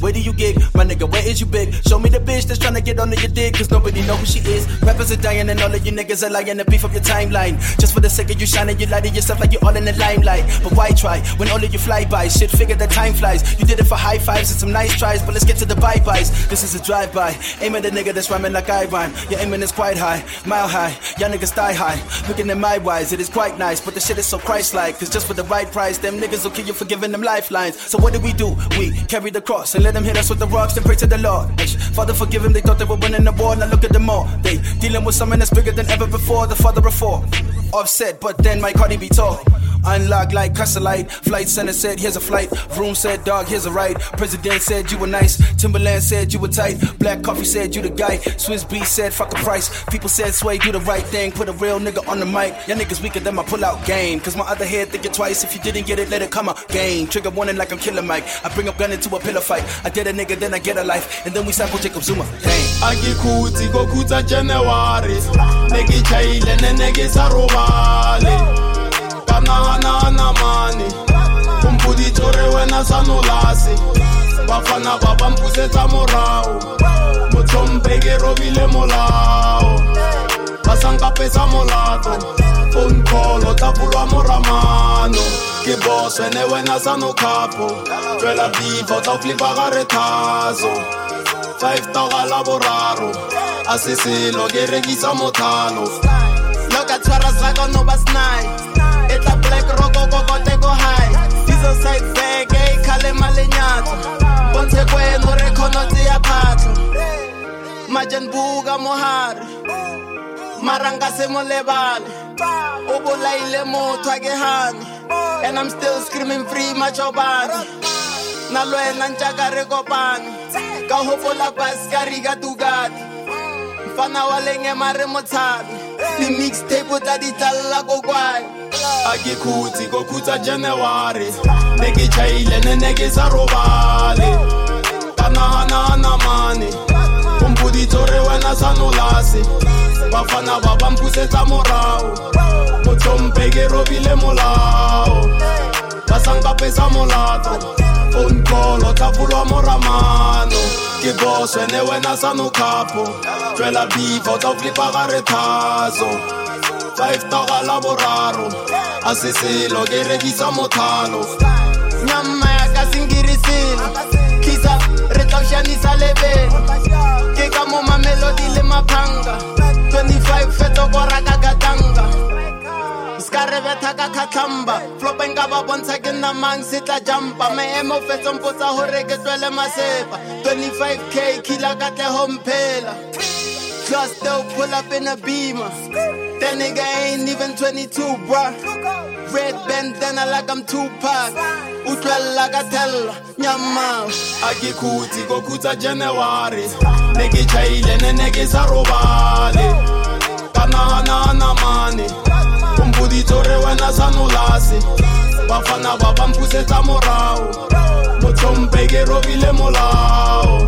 where do you gig, my nigga where is you big, show me the bitch that's tryna get under your dick, cause nobody know who she is, rappers are dying and all of you niggas are lying to beef up your timeline, just for the sake of you shining, you lie to yourself like you all in the limelight, but why try, when all of you fly by, shit figure that time flies, you did it for high fives and some nice tries, but let's get to the bye-byes, this is a drive-by, aiming the nigga that's rhyming like I rhyme, your aiming is quite high, mile high, y'all niggas thigh high, looking at my wise, it is quite nice, but the shit is so Christ-like, cause just for the right price, them niggas will kill you for giving them lifelines. So what do we do? We carry the cross and let them hit us with the rocks, then pray to the Lord. Father forgive them, they thought they were winning the war, now look at them all. They dealing with something that's bigger than ever before, the father of four. Offset, but then my Cardi be tall. Unlocked like Castellite. Flight center said, here's a flight. Room said, dog, here's a ride. President said, you were nice. Timberland said, you were tight. Black Coffee said, you the guy. Swiss B said, fuck a price. People said, Sway, do the right thing. Put a real nigga on the mic. Y'all niggas weaker than my pull-out game. Cause my other head thinking twice. If you didn't get it, let it come out. Game. Trigger warning like I'm killing Mike. I bring up gun into a pillow fight. I did a nigga, then I get a life. And then we sample Jacob Zuma. Game. Agikuti gokuta January. Negi chaile ne negi sarubale. Na na na mani, umpudi tore wena sanolasi. Bafana baba mpuse zamorao, mutsombege rovile molao. Basanga pesa molato, unkolo tapulwa moramano. Ke boss ene wena sanokapo, twela viva tauplipa garetazo. Five taga laboraro, asese lo geregisa motano. Loka tsara zaga no basnai. Black rogo gogo te go high. Diesel side bag, eh, kale malenyato. Bonte kwe no recono te apato. Majan buga mohari. Maranga se molebale. Obola ile moto agehani. And I'm still screaming free macho bani. Naloe nanchaka rekopani. Kahopola baskari gatugati. Fana walenge mare motani. The mixtape that it all go guai. Agikuti gokuta January, negi chaile ne negi sarobale. Kana na na mani, umpudi tore wena sanolasi. Bafana baba mpuse zamorao, mutsombege rovile molao. Basanga pesa molato, unkolo tapulwa moramano. Ke boss wene wena sanokapo, twela bivo tauplipa garetazo. Five taga laboraro, asese lo geregisa motano. Nyama ya kasingirisilo, kisa retausianisa levelo. Keka mo mamelodi le mapanga, twenty-five feto gora kagatanga. Skareveta kakatlamba, flopenga babonsa kena mang sita jumpa. Me emo feto mposa hore ketwele masepa, twenty-five k kila katle hompela. Just they'll pull up in a beamer. That nigga ain't even twenty-two, bruh. Red bandana like I'm Tupac. Utwell like I tell Nyama. Agikuti gokuta January. Negi chaile ne negi sarobale. Kana na na mani. Umpudi tore wena sanolasi. Bafana baba mpuse zamorao. Mutsombege rovile molao.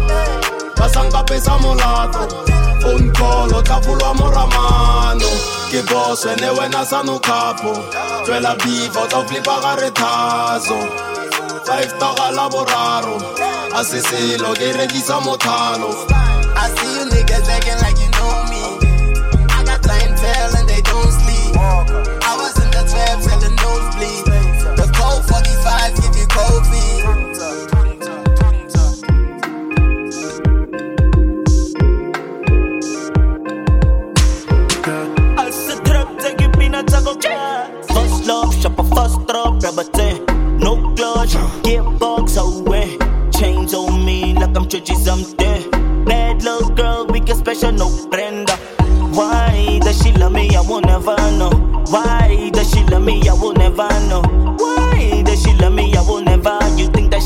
Basanga pesa molato. Unkolo tapulwa moramano. Ke boss ene wena sanokapo, twela biva tauplipa garetazo. Five taga laboraro, asese lo geregisa motano. I see you niggas acting like you know me. I got clientele and they don't sleep. I was in the trap till the nosebleed. The cold forty-five give you cold feet. First love, shop a first drop, grab a ten. No clutch, get bugs away. Chains on me like I'm churchy something. Bad little girl, we get special, no friend. Why does she love me? I will never know. Why does she love me? I will never know. Why does she love me? I will never. You think that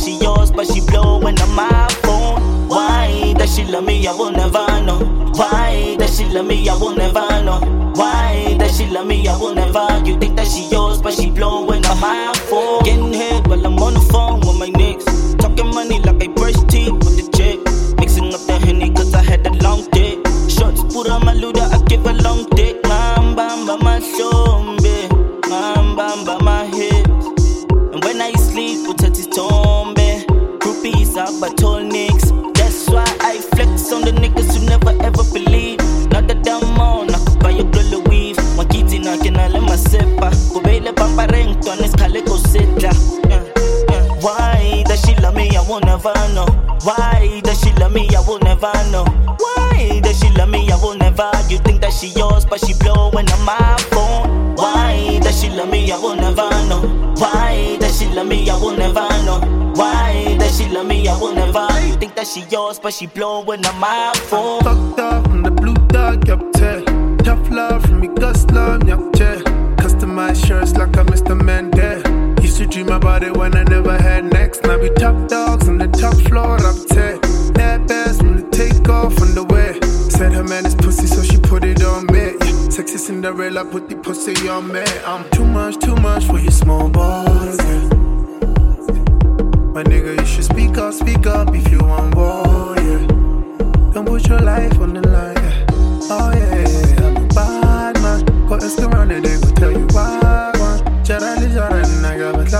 love me, I will never know. Why does she love me, I will never know. Why does she love me, I will never. You think that she yours, but she blowing up my phone. Getting head while I'm on the phone with my nicks. Talking money like I brush teeth with the chick. Mixing up the Henny cause I had a long dick. Shots pura maluda, I give a long dick. Bam bam bam my shombe. Bam bam bam my hips. And when I sleep, put it tombe. Groupies up, but told nicks. That's why I flex on the niggas who never ever believe. Not that I'm on, I could buy a blow weave. My kitty knocking all in my zipper. Go baile bamba rento, and it's calico sita. Why does she love me? I will never know. Why does she love me? I will never know. Why does she love me? I will never. You think that she yours, but she blowing on my phone. Why does she love me? I will never know. Why does she love me? I will never know. Why does she love me? I will never. Think that she yours, but she blowing on my phone. Fucked up from the blue dog, yup, teh. Tough love from me, gust love, yup, teh. Customized shirts like I'm Mister Mende. Used to dream about it when I never had next. Now we top dogs on the top floor, up, teh. That best when the take off on the way. Said her man is pussy, so she put it on me. Yeah. Sexy Cinderella, put the pussy on me. I'm too much, too much for you small boys, yeah. My nigga, you should speak up, speak up if you want war, yeah. Don't put your life on the line, yeah. Oh yeah, I'm a bad man. Go ask around and they go tell you why, man. Generally, Jordan, I got a lot.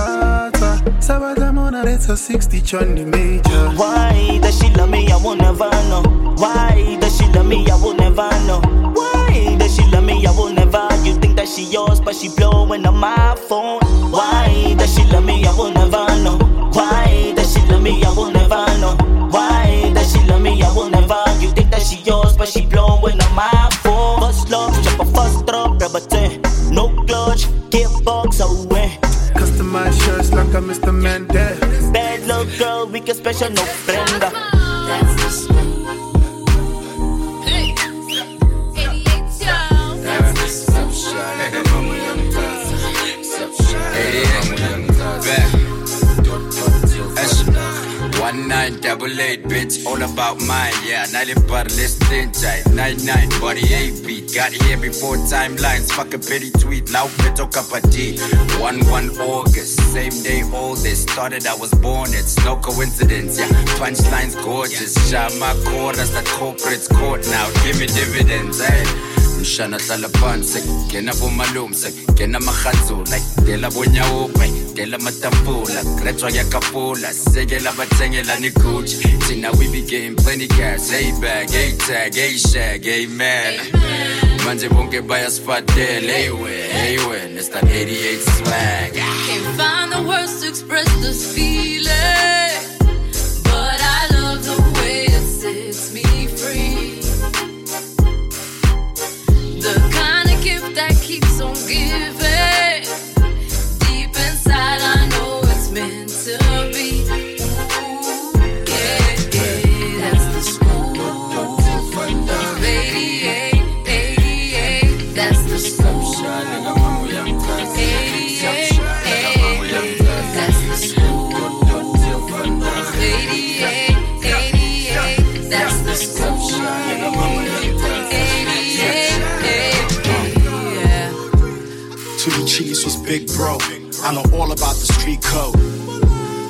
Sabata Mona, it's a sixty Johnny Major. Why does she love me? I will never know. Why does she love me? I will never know. Why does she love me? I will never. You think that she yours, but she blowing on my phone. Why does she love me? I will never know. Why does she love me? I will never know. Why does she love me? I will never. You think that she yours, but she blowing on my phone. First love, jump a first drop, grab a ten. No clutch, get box away. Customized shirts like a Mister Mendez. Bad luck girl, we can special, no friend. That's the hey, that's the social. Hey, back. one nine double eight, bitch, all about mine, yeah. Ninety bar, less than tight. ninety-nine, body eight beat. Got here before timelines. Fuck a pity tweet. Now, Beto Kapati. one one August, same day all this started. I was born, it's no coincidence, yeah. Punchlines gorgeous. Shama corners, that corporate's caught now. Give me dividends, eh? Shana Taliban, sick, Kena Bomalum, sick, Kena Mahatsu, like Dela Bunyaope, Dela Matapula, Kretroya Kapula, Segela Batangela Nikuch. See now we became plenty cats, hey bag, hey tag, hey shag, hey man. Manje won't get by a spot there, hey way, hey way, it's that eighty-eight swag. Can't find the words to express this feeling, but I love the way it sets me free. The kind of gift that keeps on giving. Deep inside, I know it's meant to be. Ooh, yeah, yeah, that's the school. eighty-eight, eighty-eight, that's the school. eighty-eight, eighty-eight, that's the school. eighty-eight, eighty-eight, that's the school. Chili Cheese was big bro, I know all about the street code.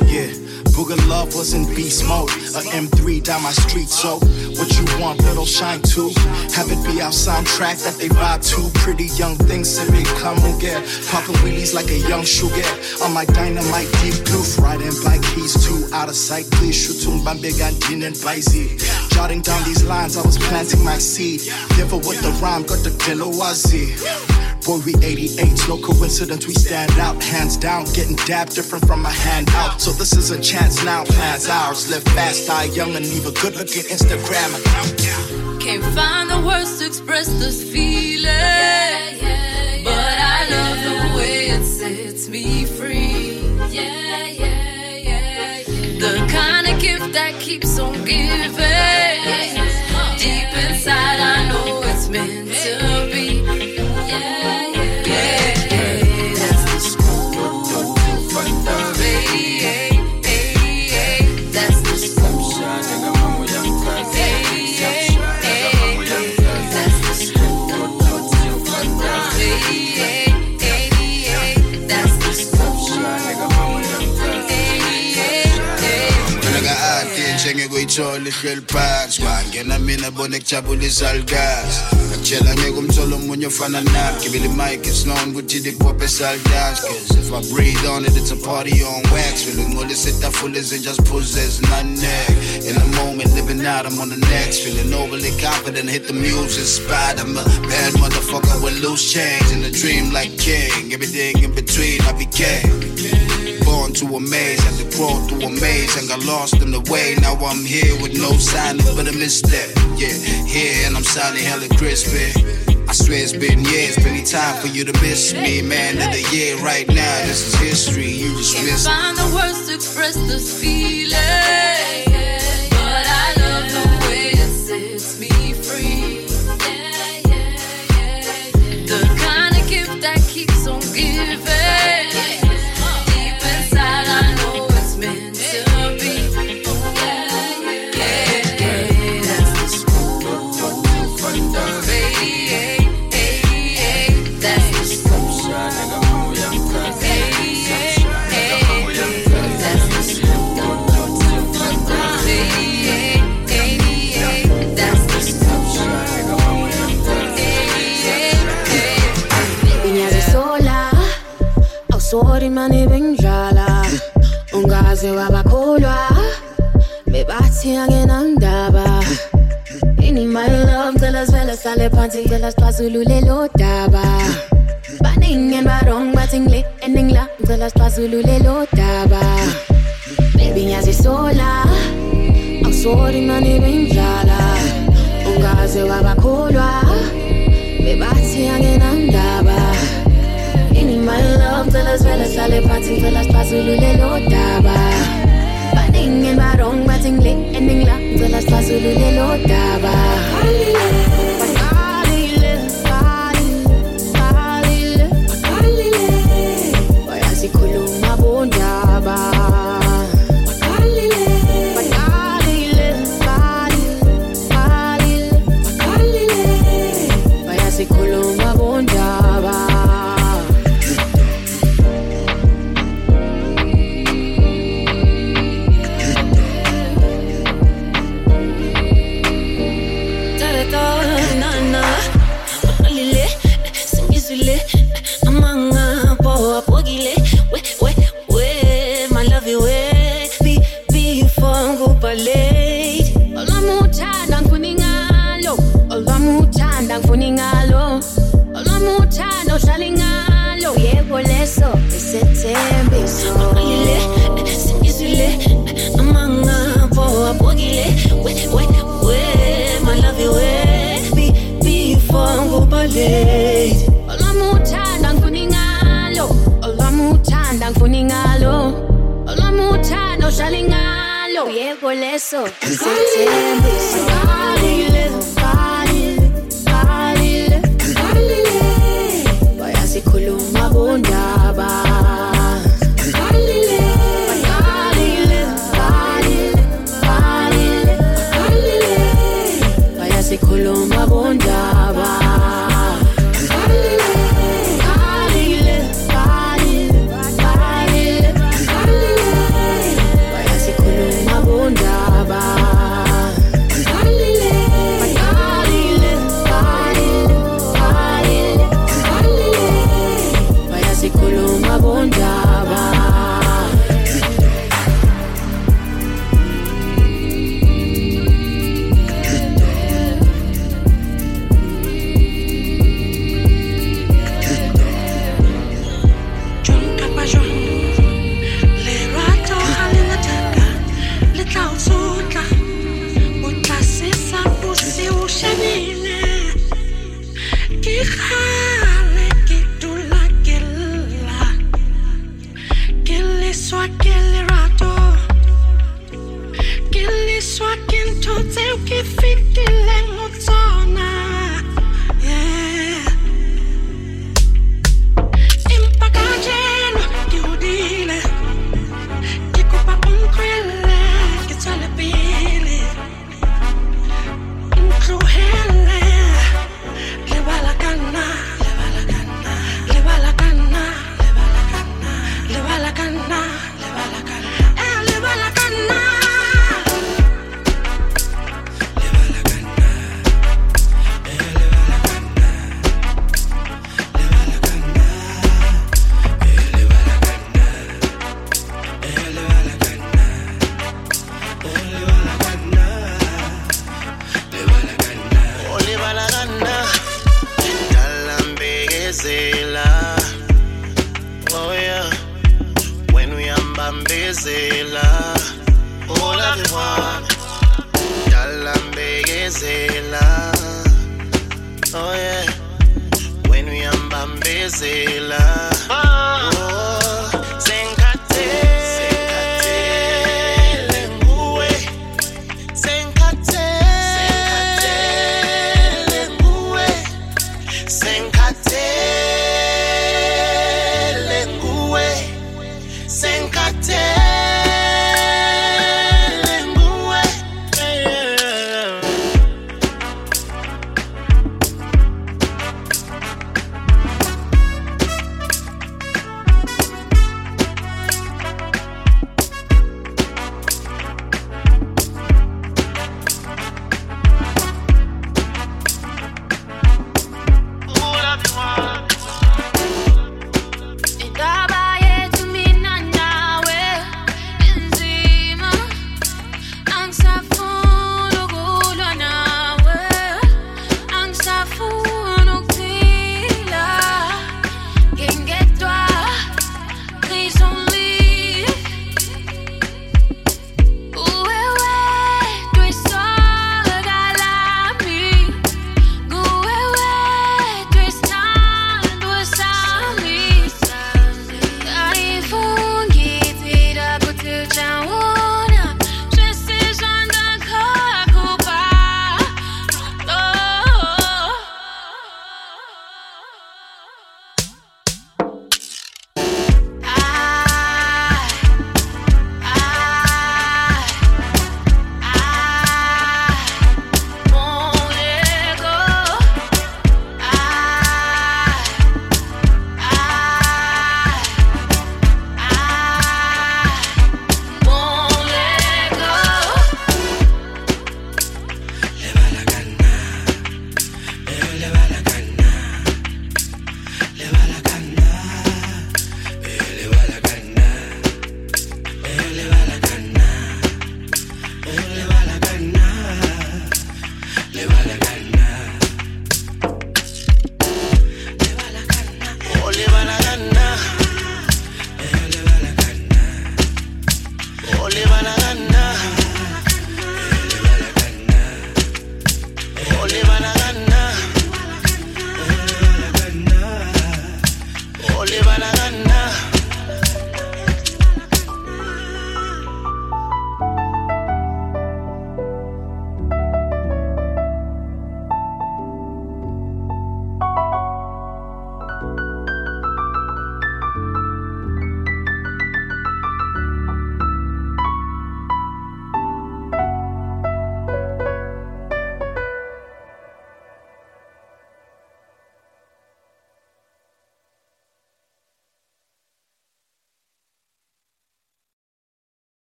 Yeah, Booger Love was in beast mode. A M three down my street, so what you want, little shine too. Have it be our soundtrack that they vibe to. Pretty young things sipping Kamuger, popping wheelies like a young sugar. I'm like dynamite deep goof, riding bike keys too. Out of sight, please shoot to Mbambegandin and Baizi. Jotting down these lines, I was planting my seed. Never with the rhyme, got the Delowazi. Boy, we eighty-eights, no coincidence, we stand out. Hands down, getting dabbed, different from a handout. So this is a chance now, plans ours. Live fast, die young, and leave a good-looking Instagram account. Can't find the words to express this feeling, yeah, yeah, yeah, but I love yeah. the way it sets me free. Yeah, yeah, yeah, yeah. The kind of gift that keeps on giving. Yeah, yeah. Deep inside, I know it's meant to be. Yeah, yeah, yeah, that's the school. eighty-eight, eighty-eight, that's the school. eighty-eight, mcholi shelpax Wangena mina bonek chabuli salgas Nakchela negu mcholo mwenye fana nap Kibili mic is long kutidi kwape salgas Cause if I breathe on it it's a party on wax Feeling all this it I full is and just possess none neck In the moment living out I'm on the next Feeling overly confident hit the music spot I'm a bad motherfucker with loose chains In a dream like king Everything in between I became Born to a maze, had to crawl through a maze and got lost in the way. Now I'm here with no sign of but a misstep. Yeah, here and I'm sounding hella crispy. I swear it's been years, plenty time for you to miss me. Man of the year, right now, this is history. You just can't missed find the words to express this feeling. But I love the way it sets me free. The kind of gift that keeps on giving. Mani benjala ungaze wabakolwa mebati angenandaba ini my love de las velas sale panting de las pazulule lotaba baning en barong batingle endingla de las pazulule lotaba baby nyazi sola I'm sorry mani benjala ungaze wabakolwa mebati angenandaba My love de las velas sale parting de las pazulule lotaba Baning en barong batingle en ingla de las pazulule lotaba Eso Oh yeah. When we am Bambazela.